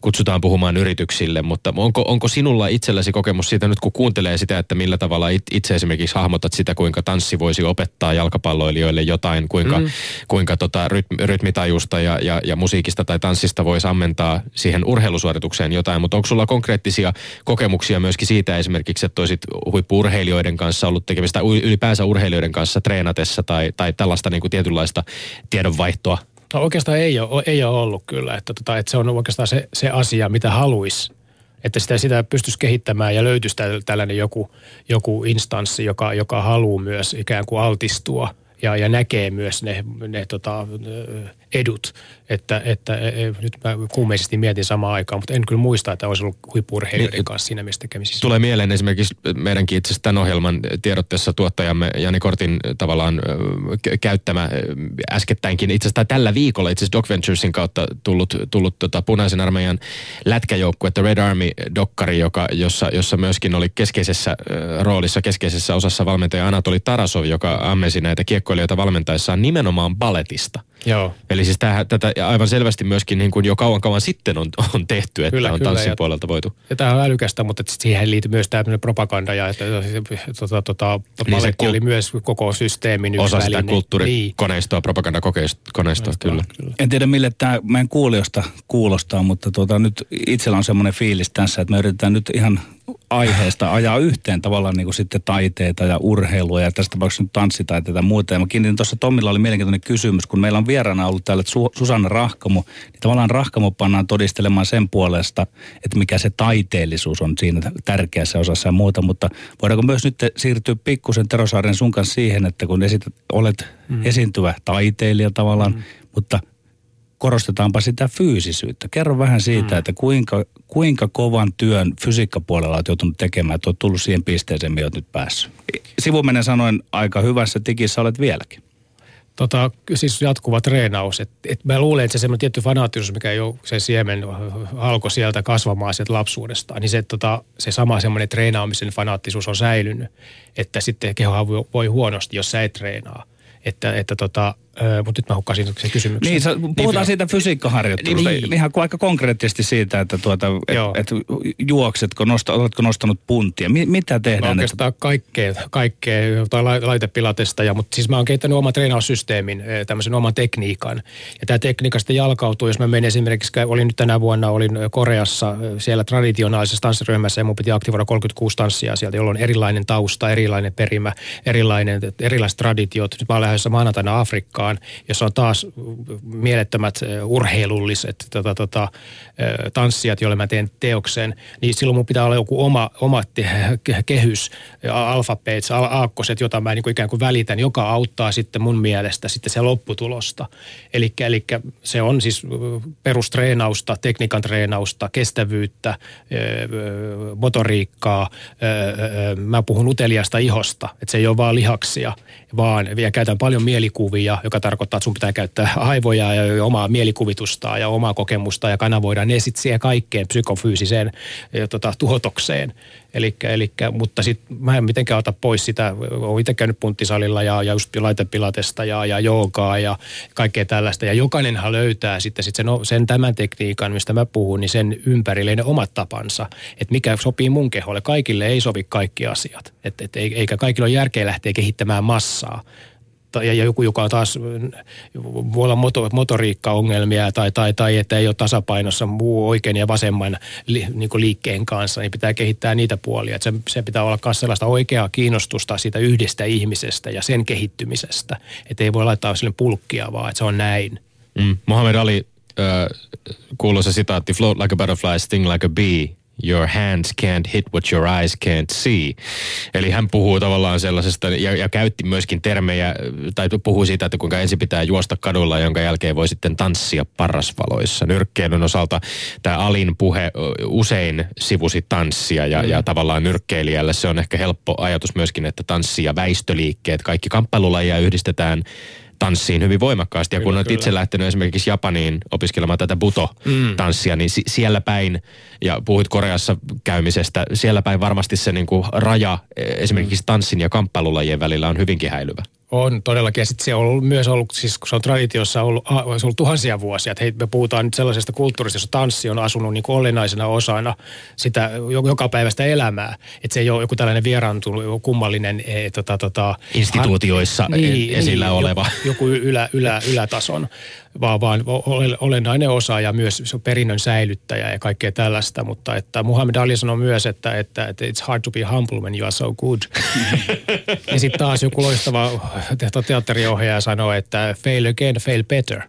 kutsutaan puhumaan yrityksille, mutta onko sinulla itselläsi kokemus siitä nyt, kun kuuntelee sitä, että millä tavalla itse esimerkiksi hahmotat sitä, kuinka tanssi voisi opettaa jalkapalloilijoille jotain, kuinka rytmitajusta ja musiikista tai tanssista voisi ammentaa siihen urheilusuoritukseen jotain, mutta onko sulla konkreettisia kokemuksia myöskin siitä esimerkiksi, että olisit huippu-urheilijoiden kanssa ollut tekemistä, ylipäänsä urheilijoiden kanssa treenatessa tai tällaista niin kuin tietynlaista tiedonvaihtoa? No oikeastaan ei ole ollut kyllä, että se on oikeastaan se asia, mitä haluaisi, että sitä pystyisi kehittämään ja löytyisi tällainen joku instanssi, joka haluaa myös ikään kuin altistua ja näkee myös ne edut, että nyt mä kuumeisesti mietin samaan aikaan, mutta en kyllä muista, että olisi ollut huippu-urheilijoiden kanssa siinä mielessä tekemisissä. Tulee mieleen esimerkiksi meidänkin itse asiassa tämän ohjelman tiedotteessa tuottajamme Jani Kortin tavallaan käyttämä äskettäinkin itse asiassa tällä viikolla itse asiassa Doc Venturesin kautta tullut punaisen armeijan lätkäjoukkue, että Red Army-dokkari, jossa myöskin oli keskeisessä roolissa, keskeisessä osassa valmentaja Anatoli Tarasov, joka ammesi näitä kiekkoja joukkoilijoita valmentaessaan nimenomaan baletista. Joo. Eli siis tätä aivan selvästi myöskin niin kuin jo kauan sitten on tehty, että kyllä, on tanssin puolelta voitu. Ja tämä on älykästä, mutta siihen liittyy myös tämmöinen propaganda ja baletti oli myös koko systeemin yksi väline. Osa sitä kulttuurikoneistoa, propagandakoneistoa, kyllä. En tiedä mille tämä meidän kuulijoista kuulostaa, mutta nyt itsellä on semmoinen fiilis tässä, että me yritetään nyt ihan aiheesta ajaa yhteen tavallaan niin kuin sitten taiteita ja urheilua ja tästä tapauksessa nyt tanssitaiteita ja muuta. Ja mä kiinnitin tuossa, Tommilla oli mielenkiintoinen kysymys, kun meillä on vieraana ollut täällä Susanna Rahkamo, niin tavallaan Rahkamo pannaan todistelemaan sen puolesta, että mikä se taiteellisuus on siinä tärkeässä osassa ja muuta, mutta voidaanko myös nyt siirtyä pikkusen, Tero Saarinen, sun kanssa siihen, että kun olet esiintyvä taiteilija tavallaan, mutta korostetaanpa sitä fyysisyyttä. Kerro vähän siitä, että kuinka kovan työn fysiikkapuolella olet joutunut tekemään, että olet tullut siihen pisteeseen, mihin olet nyt päässyt. Sivumenen sanoen aika hyvässä tikissä olet vieläkin. Siis jatkuva treenaus. Mä luulen, että se semmoinen tietty fanaatisuus, mikä jo se siemen alkoi sieltä kasvamaan sieltä lapsuudestaan, niin se sama semmoinen treenaamisen fanaattisuus on säilynyt. Että sitten kehohan voi huonosti, jos sä et treenaa. Mutta nyt mä hukkasin sen kysymyksen. Niin, puhutaan siitä fysiikkaharjoittelusta. Niin. Ihan aika konkreettisesti siitä, että juoksetko, oletko nostanut puntia. Mitä tehdään? Mä oikeastaan kaikkea laitepilatesta. Mutta siis mä oon kehittänyt oman treenaussysteemin, tämmöisen oman tekniikan. Ja tämä tekniikka sitten jalkautuu. Jos mä menin esimerkiksi, olin nyt tänä vuonna, olin Koreassa siellä traditionaalisessa tanssiryhmässä ja mun piti aktivoida 36 tanssia sieltä, jolloin on erilainen tausta, erilainen perimä, erilaiset traditiot. Nyt mä oon lähdössä maanantaina Afrikkaan, jossa on taas mielettömät urheilulliset tanssijat, joille mä teen teoksen, niin silloin mun pitää olla joku oma kehys, alfabeet, aakkoset, jota mä niin kuin ikään kuin välitän, joka auttaa sitten mun mielestä sitten se lopputulosta. Eli se on siis perustreenausta, tekniikan treenausta, kestävyyttä, motoriikkaa. Mä puhun uteliasta ihosta, että se ei ole vaan lihaksia, vaan vielä käytän paljon mielikuvia, joka tarkoittaa, että sun pitää käyttää aivoja ja omaa mielikuvitustaan ja omaa kokemusta ja kanavoida ne sitten siihen kaikkeen psykofyysiseen tuhotokseen. Mutta sitten mä en mitenkään ota pois sitä, olen itse käynyt punttisalilla ja just laitepilatesta ja joogaa ja kaikkea tällaista. Ja jokainenhan löytää sitten sen tämän tekniikan, mistä mä puhun, niin sen ympärille ne omat tapansa. Että mikä sopii mun keholle. Kaikille ei sovi kaikki asiat. Eikä kaikilla ole järkeä lähteä kehittämään massaa. Ja joku, joka on taas, voi olla motoriikkaongelmia tai että ei ole tasapainossa muu oikein ja vasemman liikkeen kanssa, niin pitää kehittää niitä puolia. Että se pitää olla myös sellaista oikeaa kiinnostusta siitä yhdestä ihmisestä ja sen kehittymisestä. Että ei voi laittaa sille pulkkia vaan, että se on näin. Muhammad Ali, kuuluu se sitaatti, float like a butterfly, sting like a bee. Your hands can't hit what your eyes can't see. Eli hän puhuu tavallaan sellaisesta, ja käytti myöskin termejä, tai puhuu siitä, että kuinka ensin pitää juosta kadulla, jonka jälkeen voi sitten tanssia parrasvaloissa. Nyrkkeilyn osalta tämä Alin puhe usein sivusi tanssia, ja tavallaan nyrkkeilijälle se on ehkä helppo ajatus myöskin, että tanssi ja väistöliikkeet, kaikki kamppailulajia yhdistetään tanssiin hyvin voimakkaasti. Ja kun olet itse lähtenyt esimerkiksi Japaniin opiskelemaan tätä buto-tanssia, niin siellä päin, ja puhuit Koreassa käymisestä, siellä päin varmasti se niinku raja esimerkiksi tanssin ja kamppailulajien välillä on hyvinkin häilyvä. On todellakin. Ja sitten se on ollut, siis kun se on traditiossa ollut tuhansia vuosia, että hei, me puhutaan nyt sellaisesta kulttuurista, jossa tanssi on asunut niin kuin olennaisena osana sitä jokapäiväistä elämää. Että se ei ole joku tällainen vieraantunut kummallinen instituutioissa esillä oleva. Joku ylätason, vaan olennainen osa ja myös se perinnön säilyttäjä ja kaikkea tällaista. Mutta että Muhammad Ali sanoi myös, että it's hard to be humble when you are so good. Ja sitten taas joku loistava teatteriohjaaja sanoo, että fail again, fail better.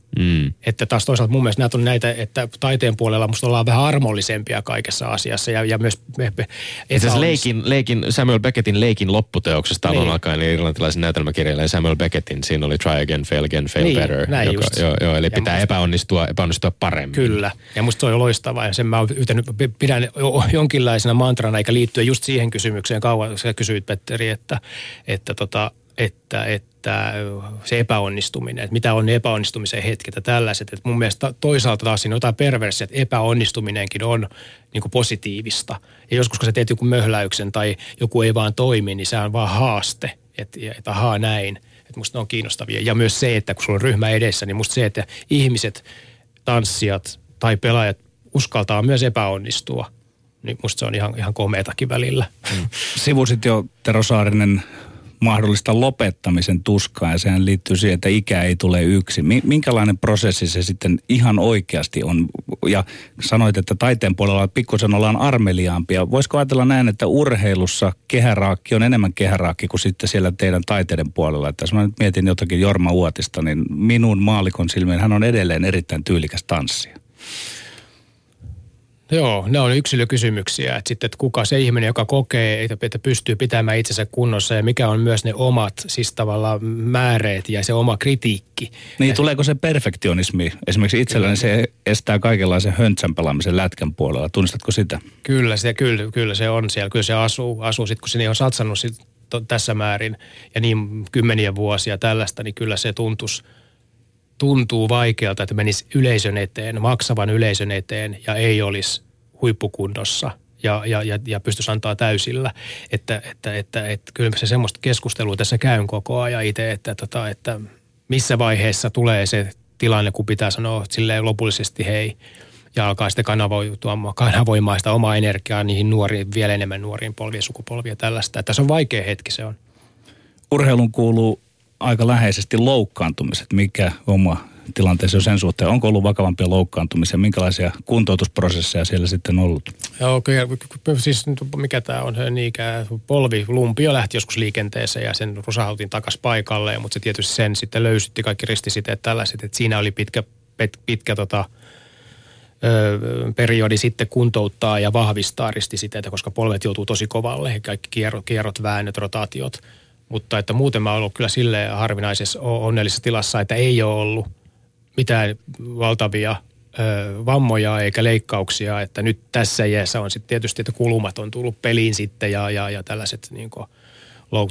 Että taas toisaalta mun mielestä näitä on näitä, että taiteen puolella musta ollaan vähän armollisempia kaikessa asiassa ja myös Samuel Beckettin Leikin lopputeoksesta alun alkaen irlantilaisen näytelmäkirjailijan Samuel Beckettin, siinä oli try again, fail again, fail better. Näin just. Joo, eli pitää epäonnistua paremmin. Kyllä, ja musta toi on loistavaa ja sen mä pidän jonkinlaisena mantrana, eikä liittyen just siihen kysymykseen kauan, sä kysyit Petteri, että se epäonnistuminen, että mitä on ne epäonnistumisen hetket ja tällaiset. Että mun mielestä toisaalta taas siinä on jotain perversia, että epäonnistuminenkin on niin kuin positiivista. Ja joskus kun sä teet joku möhläyksen tai joku ei vaan toimi, niin se on vaan haaste, että ahaa näin. Että musta ne on kiinnostavia. Ja myös se, että kun sulla on ryhmä edessä, niin musta se, että ihmiset, tanssijat tai pelaajat uskaltaa myös epäonnistua. Niin musta se on ihan komeatakin välillä. Sivusit jo, Tero Saarinen, mahdollista lopettamisen tuskaa, ja sehän liittyy siihen, että ikä ei tule yksi. Minkälainen prosessi se sitten ihan oikeasti on? Ja sanoit, että taiteen puolella pikkusen ollaan armeliaampia. Voisiko ajatella näin, että urheilussa kehäraakki on enemmän kehäraakki kuin sitten siellä teidän taiteiden puolella? Että jos mä nyt mietin jotakin Jorma Uotista, niin minun maalikon silmiin hän on edelleen erittäin tyylikäs tanssija. Joo, ne on yksilökysymyksiä, että sitten että kuka se ihminen, joka kokee, että pystyy pitämään itsensä kunnossa ja mikä on myös ne omat, siis tavallaan määreet ja se oma kritiikki. Niin tuleeko se perfektionismi? Esimerkiksi itselläni se estää kaikenlaisen höntsän pelaamisen lätkän puolella. Tunnistatko sitä? Kyllä se on siellä, kyllä se asuu. Sitten kun sinne on satsannut tässä määrin ja niin kymmeniä vuosia tällaista, niin kyllä se tuntuu vaikealta, että menisi yleisön eteen, maksavan yleisön eteen ja ei olisi huippukunnossa ja pystyisi antaa täysillä. Että kyllä se semmoista keskustelua tässä käyn koko ajan itse, että missä vaiheessa tulee se tilanne, kun pitää sanoa silleen lopullisesti hei ja alkaa sitten kanavoimaan sitä omaa energiaa niihin nuoriin, vielä enemmän nuoriin polviin, sukupolviin tällaista. Että se on vaikea hetki se on. Urheilun kuuluu aika läheisesti loukkaantumiset. Mikä oma tilanteesi on sen suhteen? Onko ollut vakavampia loukkaantumisia? Minkälaisia kuntoutusprosesseja siellä sitten on ollut? Joo, kyllä. Siis mikä tämä on? Polvilumpio lähti joskus liikenteeseen ja sen rusahautin takaisin paikalleen, mutta se tietysti sen sitten löysytti kaikki ristisiteet tällaiset. Että siinä oli pitkä periodi sitten kuntouttaa ja vahvistaa ristisiteitä, koska polvet joutuu tosi kovalle. Kaikki kierrot, väännöt, rotaatiot. Mutta että muuten mä oon ollut kyllä silleen harvinaisessa onnellisessa tilassa, että ei ole ollut mitään valtavia vammoja eikä leikkauksia. Että nyt tässä iässä on sitten tietysti, että kulumat on tullut peliin sitten ja tällaiset niin kuin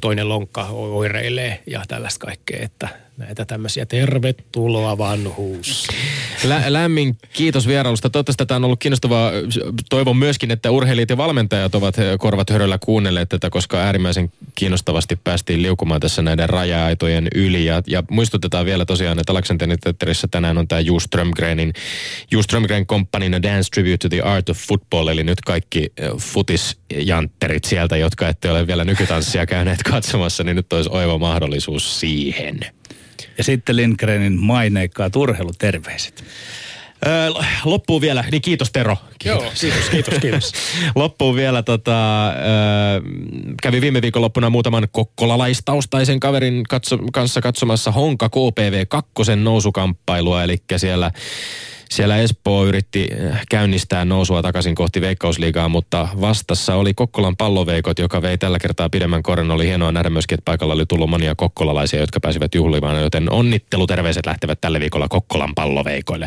toinen lonkka oireilee ja tällaista kaikkea. Että näitä tämmöisiä tervetuloa vanhuus. Lämmin kiitos vierailusta. Toivottavasti tämä on ollut kiinnostavaa. Toivon myöskin, että urheilijat ja valmentajat ovat korvat höröllä kuunnelleet tätä, koska äärimmäisen kiinnostavasti päästiin liukumaan tässä näiden raja-aitojen yli. Ja muistutetaan vielä tosiaan, että Aleksanterin teatterissa tänään on tämä Jo Strømgren Company Dance Tribute to the Art of Football, eli nyt kaikki futisjantterit sieltä, jotka ette ole vielä nykytanssia käyneet katsomassa, niin nyt olisi oiva mahdollisuus siihen. Ja sitten Lindgrenin maineikkaat urheiluterveiset. Loppuun vielä, niin kiitos Tero. Kiitos. Joo, kiitos. Loppuun vielä, kävi viime viikonloppuna muutaman kokkolaistaustaisen kaverin kanssa katsomassa Honka KPV 2:n nousukamppailua, eli siellä Espoo yritti käynnistää nousua takaisin kohti Veikkausliigaa, mutta vastassa oli Kokkolan Palloveikot, joka vei tällä kertaa pidemmän korren. Oli hienoa nähdä myöskin, että paikalla oli tullut monia kokkolalaisia, jotka pääsivät juhlimaan, joten onnitteluterveiset lähtevät tällä viikolla Kokkolan Palloveikoille.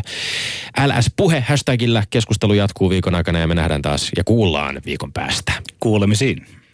LS-puhe #llä keskustelu jatkuu viikon aikana ja me nähdään taas ja kuullaan viikon päästä. Kuulemisiin.